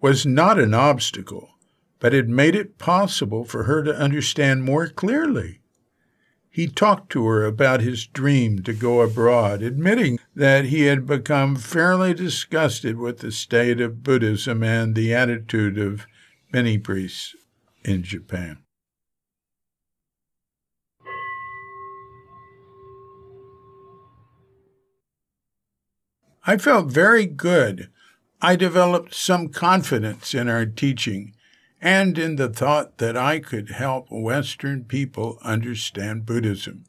was not an obstacle, but had made it possible for her to understand more clearly. He talked to her about his dream to go abroad, admitting that he had become fairly disgusted with the state of Buddhism and the attitude of many priests in Japan. I felt very good. I developed some confidence in our teaching and in the thought that I could help Western people understand Buddhism.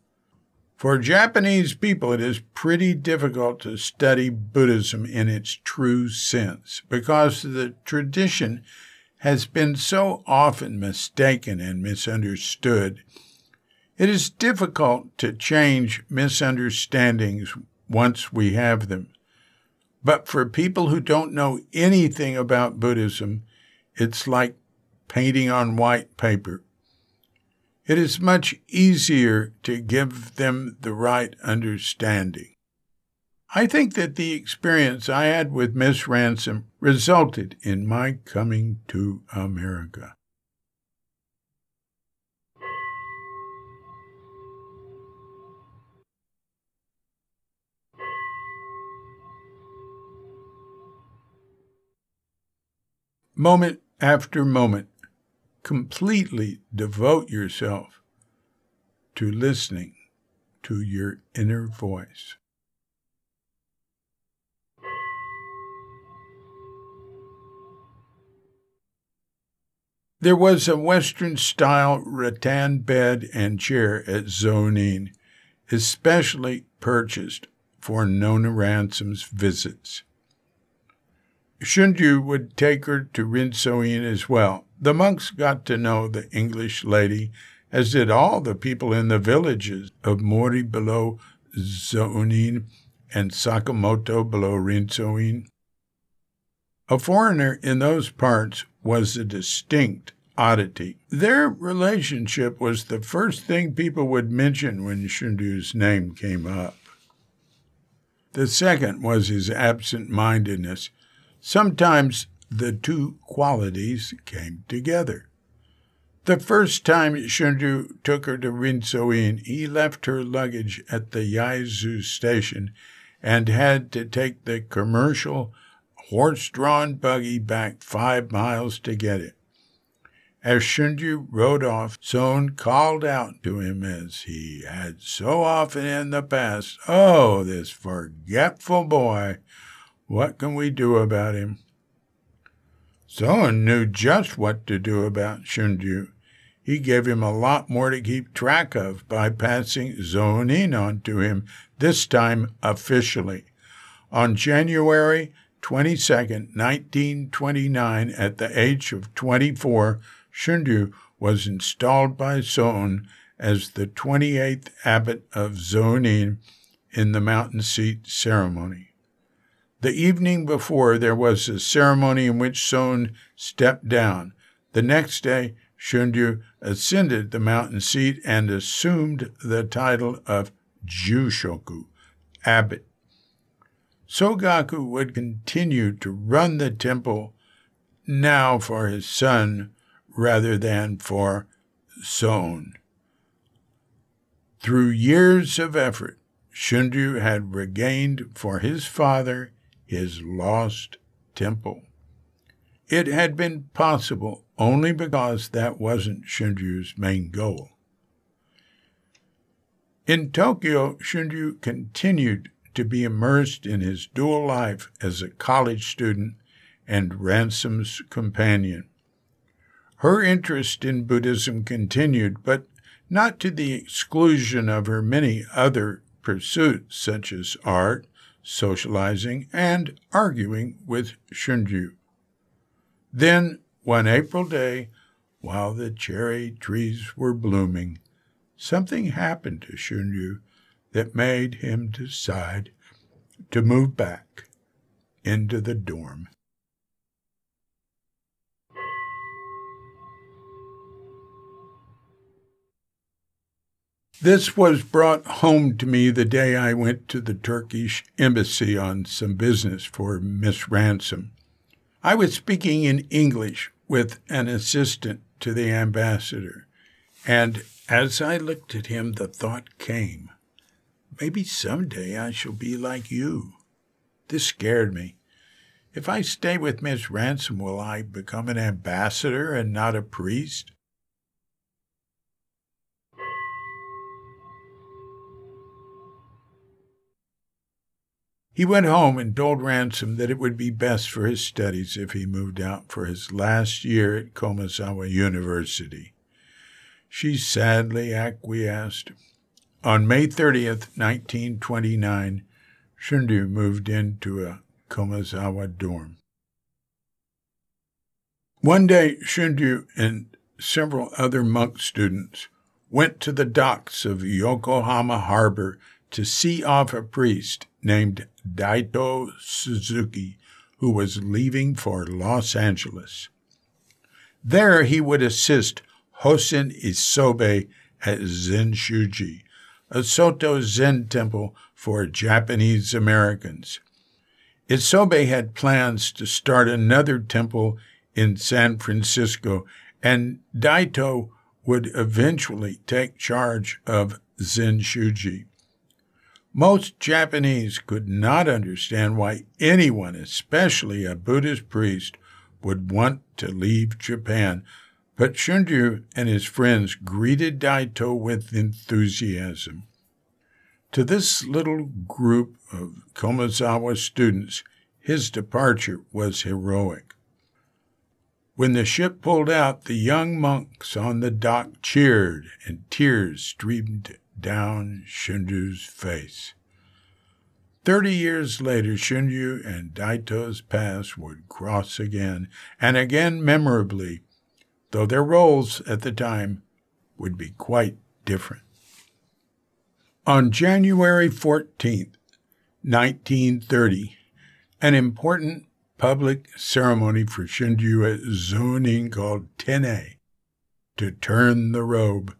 For Japanese people, it is pretty difficult to study Buddhism in its true sense because the tradition has been so often mistaken and misunderstood. It is difficult to change misunderstandings once we have them. But for people who don't know anything about Buddhism, it's like painting on white paper. It is much easier to give them the right understanding. I think that the experience I had with Miss Ransom resulted in my coming to America. Moment after moment, completely devote yourself to listening to your inner voice. There was a Western-style rattan bed and chair at Zou-nin, especially purchased for Nona Ransom's visits. Shunryu would take her to Rinzo-in as well. The monks got to know the English lady, as did all the people in the villages of Mori below Zou-nin and Sakamoto below Rinzo-in. A foreigner in those parts was a distinct oddity. Their relationship was the first thing people would mention when Shunryu's name came up. The second was his absent-mindedness. Sometimes the two qualities came together. The first time Shunryu took her to Rinzo-in, he left her luggage at the Yaizu station and had to take the commercial horse-drawn buggy back five miles to get it. As Shunryu rode off, Soen called out to him as he had so often in the past, "Oh, this forgetful boy! What can we do about him?" Soen knew just what to do about Shunryu. He gave him a lot more to keep track of by passing Zou-nin on to him, this time officially. On January twenty-second, nineteen twenty-nine, at the age of twenty-four, Shunryu was installed by Soen as the twenty-eighth abbot of Zou-nin in the mountain seat ceremony. The evening before, there was a ceremony in which Soen stepped down. The next day, Shunryu ascended the mountain seat and assumed the title of Jushoku, abbot. Sogaku would continue to run the temple, now for his son rather than for Soen. Through years of effort, Shunryu had regained for his father his lost temple. It had been possible only because that wasn't Shunryu's main goal. In Tokyo, Shunryu continued to be immersed in his dual life as a college student and Ransom's companion. Her interest in Buddhism continued, but not to the exclusion of her many other pursuits such as art, socializing, and arguing with Shunryu. Then, one April day, while the cherry trees were blooming, something happened to Shunryu that made him decide to move back into the dorm. This was brought home to me the day I went to the Turkish embassy on some business for Miss Ransom. I was speaking in English with an assistant to the ambassador, and as I looked at him, the thought came, maybe someday I shall be like you. This scared me. If I stay with Miss Ransom, will I become an ambassador and not a priest? He went home and told Ransom that it would be best for his studies if he moved out for his last year at Komazawa University. She sadly acquiesced. On May thirtieth, nineteen twenty-nine, Shunryu moved into a Komazawa dorm. One day, Shunryu and several other monk students went to the docks of Yokohama Harbor to see off a priest named Daito Suzuki, who was leaving for Los Angeles. There he would assist Hosen Isobe at Zenshuji, a Soto Zen temple for Japanese Americans. Isobe had plans to start another temple in San Francisco, and Daito would eventually take charge of Zenshuji. Most Japanese could not understand why anyone, especially a Buddhist priest, would want to leave Japan, but Shunryu and his friends greeted Daito with enthusiasm. To this little group of Komazawa students, his departure was heroic. When the ship pulled out, the young monks on the dock cheered, and tears streamed down Shunryu's face. Thirty years later, Shunryu and Daito's paths would cross again, and again memorably, though their roles at the time would be quite different. On January fourteenth, nineteen thirty, an important public ceremony for Shunryu at Zou-nin called Tenne, to turn the robe,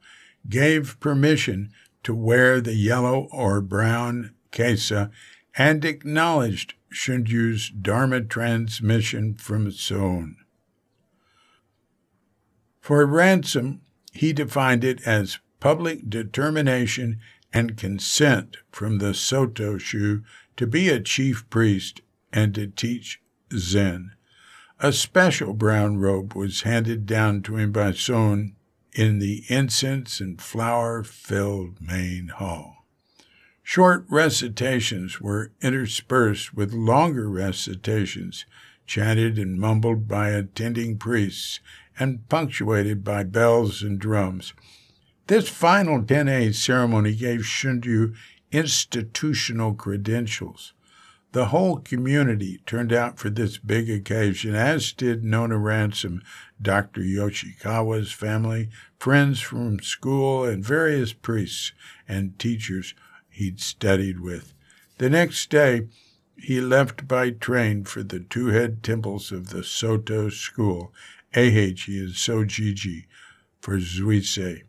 gave permission to wear the yellow or brown kesa and acknowledged Shunryu's Dharma transmission from Soen. For ransom, he defined it as public determination and consent from the Soto Shu to be a chief priest and to teach Zen. A special brown robe was handed down to him by Soen in the incense and flower-filled main hall. Short recitations were interspersed with longer recitations, chanted and mumbled by attending priests and punctuated by bells and drums. This final Tenne ceremony gave Shunryu institutional credentials. The whole community turned out for this big occasion, as did Nona Ransom, Doctor Yoshikawa's family, friends from school, and various priests and teachers he'd studied with. The next day, he left by train for the two head temples of the Soto school, Eiheiji and Sojiji, for Zuisei,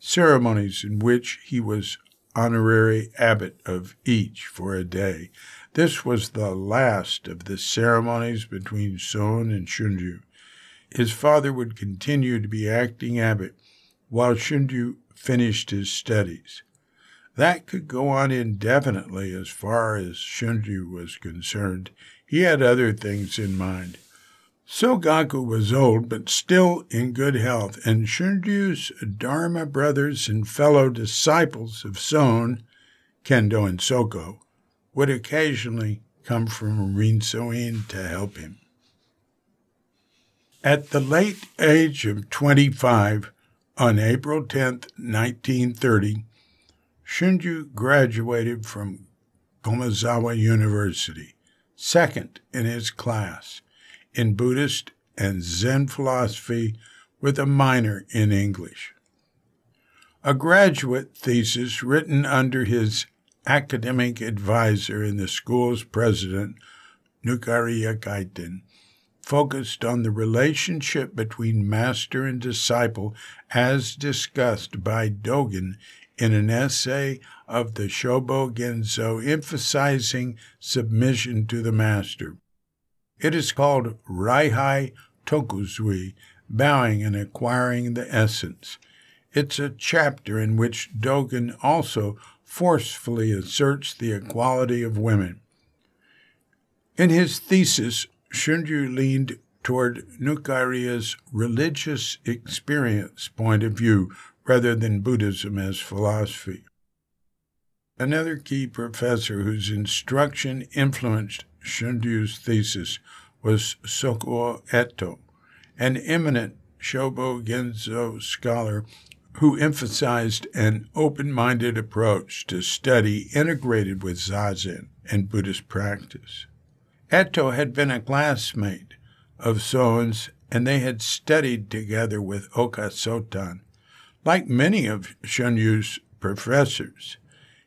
ceremonies in which he was honorary abbot of each for a day. This was the last of the ceremonies between Soen and Shunryu. His father would continue to be acting abbot while Shunryu finished his studies. That could go on indefinitely as far as Shunryu was concerned. He had other things in mind. Sogaku was old but still in good health, and Shunryu's Dharma brothers and fellow disciples of Soen, Kendo and Soko, would occasionally come from Rinzo-in to help him. At the late age of twenty-five, on April tenth, nineteen thirty, Shunryu graduated from Komazawa University, second in his class in Buddhist and Zen philosophy with a minor in English. A graduate thesis written under his academic advisor and the school's president, Nukariya Kaiten, focused on the relationship between master and disciple as discussed by Dogen in an essay of the Shobo Genzo emphasizing submission to the master. It is called Raihai Tokuzui, bowing and acquiring the essence. It's a chapter in which Dogen also forcefully asserts the equality of women. In his thesis, Shunryu leaned toward Nukariya's religious experience point of view rather than Buddhism as philosophy. Another key professor whose instruction influenced Shunryu's thesis was Sokuo Eto, an eminent Shobo Genzo scholar who emphasized an open-minded approach to study integrated with Zazen and Buddhist practice. Eto had been a classmate of Soen's, and they had studied together with Okasotan. Like many of Shunryu's professors,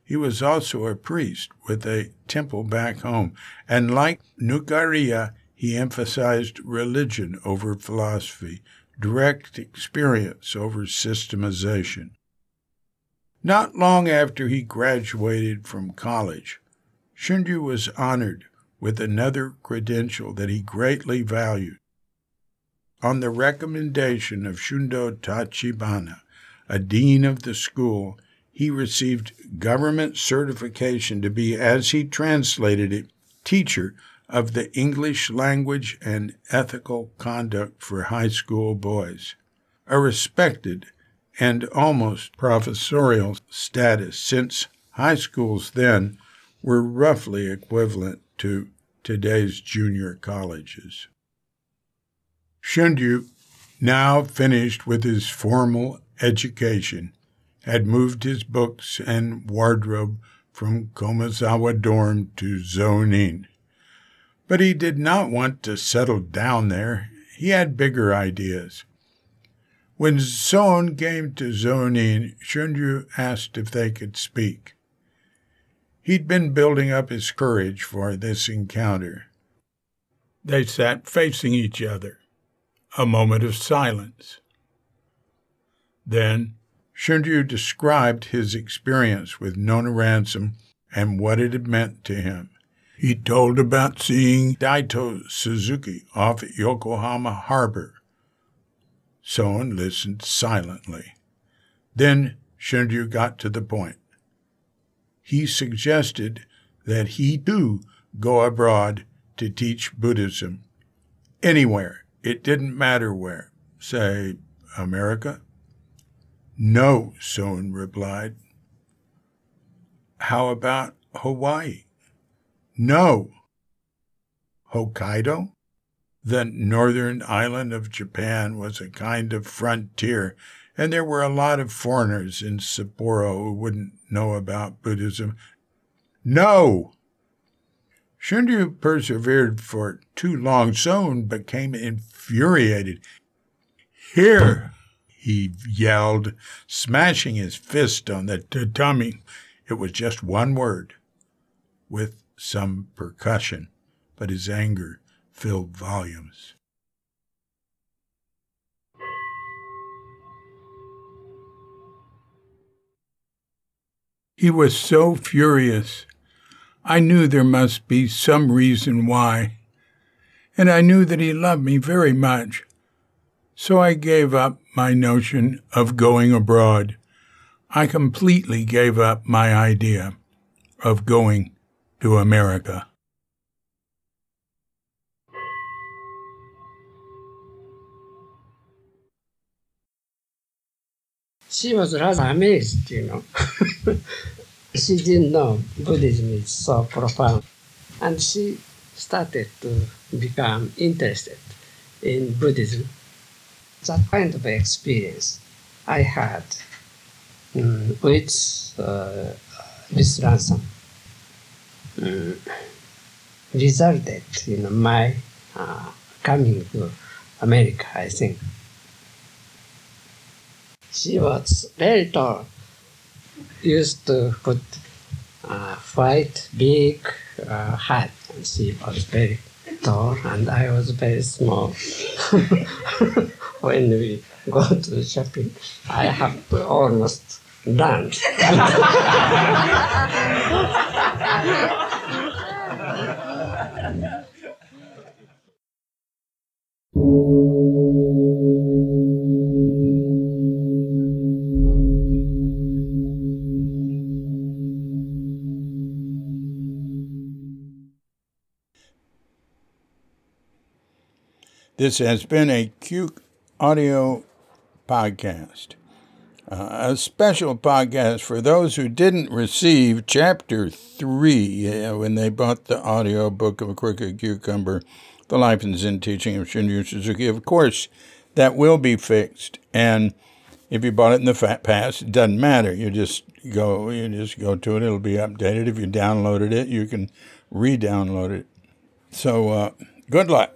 he was also a priest with a temple back home, and like Nukariya, he emphasized religion over philosophy, direct experience over systemization. Not long after he graduated from college, Shunryu was honored with another credential that he greatly valued. On the recommendation of Shundo Tachibana, a dean of the school, he received government certification to be, as he translated it, teacher of the English language and ethical conduct for high school boys, a respected and almost professorial status, since high schools then were roughly equivalent to today's junior colleges. Shunryu, now finished with his formal education, had moved his books and wardrobe from Komazawa dorm to Zou-nin. But he did not want to settle down there. He had bigger ideas. When Soen came to Zou-nin, Shunryu asked if they could speak. He'd been building up his courage for this encounter. They sat facing each other. A moment of silence. Then Shunryu described his experience with Nona Ransom and what it had meant to him. He told about seeing Daito Suzuki off at Yokohama Harbor. Soen listened silently. Then Shunryu got to the point. He suggested that he, too, go abroad to teach Buddhism. Anywhere. It didn't matter where. Say, America? No, Soen replied. How about Hawaii? No. Hokkaido? The northern island of Japan was a kind of frontier, and there were a lot of foreigners in Sapporo who wouldn't know about Buddhism. No! Shunryu persevered for too long. Soen became infuriated. Here! He yelled, smashing his fist on the tatami. It was just one word. With some percussion, but his anger filled volumes. He was so furious. I knew there must be some reason why, and I knew that he loved me very much. So I gave up my notion of going abroad. I completely gave up my idea of going to America. She was rather amazed, you know. She didn't know Buddhism is so profound. And she started to become interested in Buddhism. That kind of experience I had um, with uh, Miss Ransom. Mm. resulted in my uh, coming to America, I think. She was very tall, used to put uh, quite big uh, hat. She was very tall and I was very small. When we go to shopping, I have to almost run. This has been a Cuke Audio podcast, uh, a special podcast for those who didn't receive Chapter three uh, when they bought the audio book of Crooked Cucumber, The Life and Zen Teaching of Shunryu Suzuki. Of course, that will be fixed, and if you bought it in the fat past, it doesn't matter. You just go, you just go to it. It'll be updated. If you downloaded it, you can re-download it. So, uh, good luck.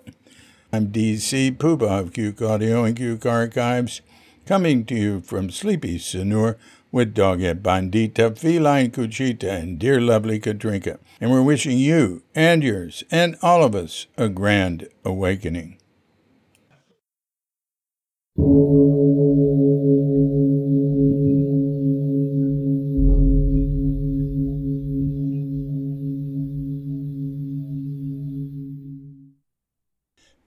I'm D C Puba of Cuke Audio and Cuke Archives, coming to you from sleepy Sanur with Dogged Bandita, Feline Cuchita, and dear lovely Katrinka. And we're wishing you and yours and all of us a grand awakening.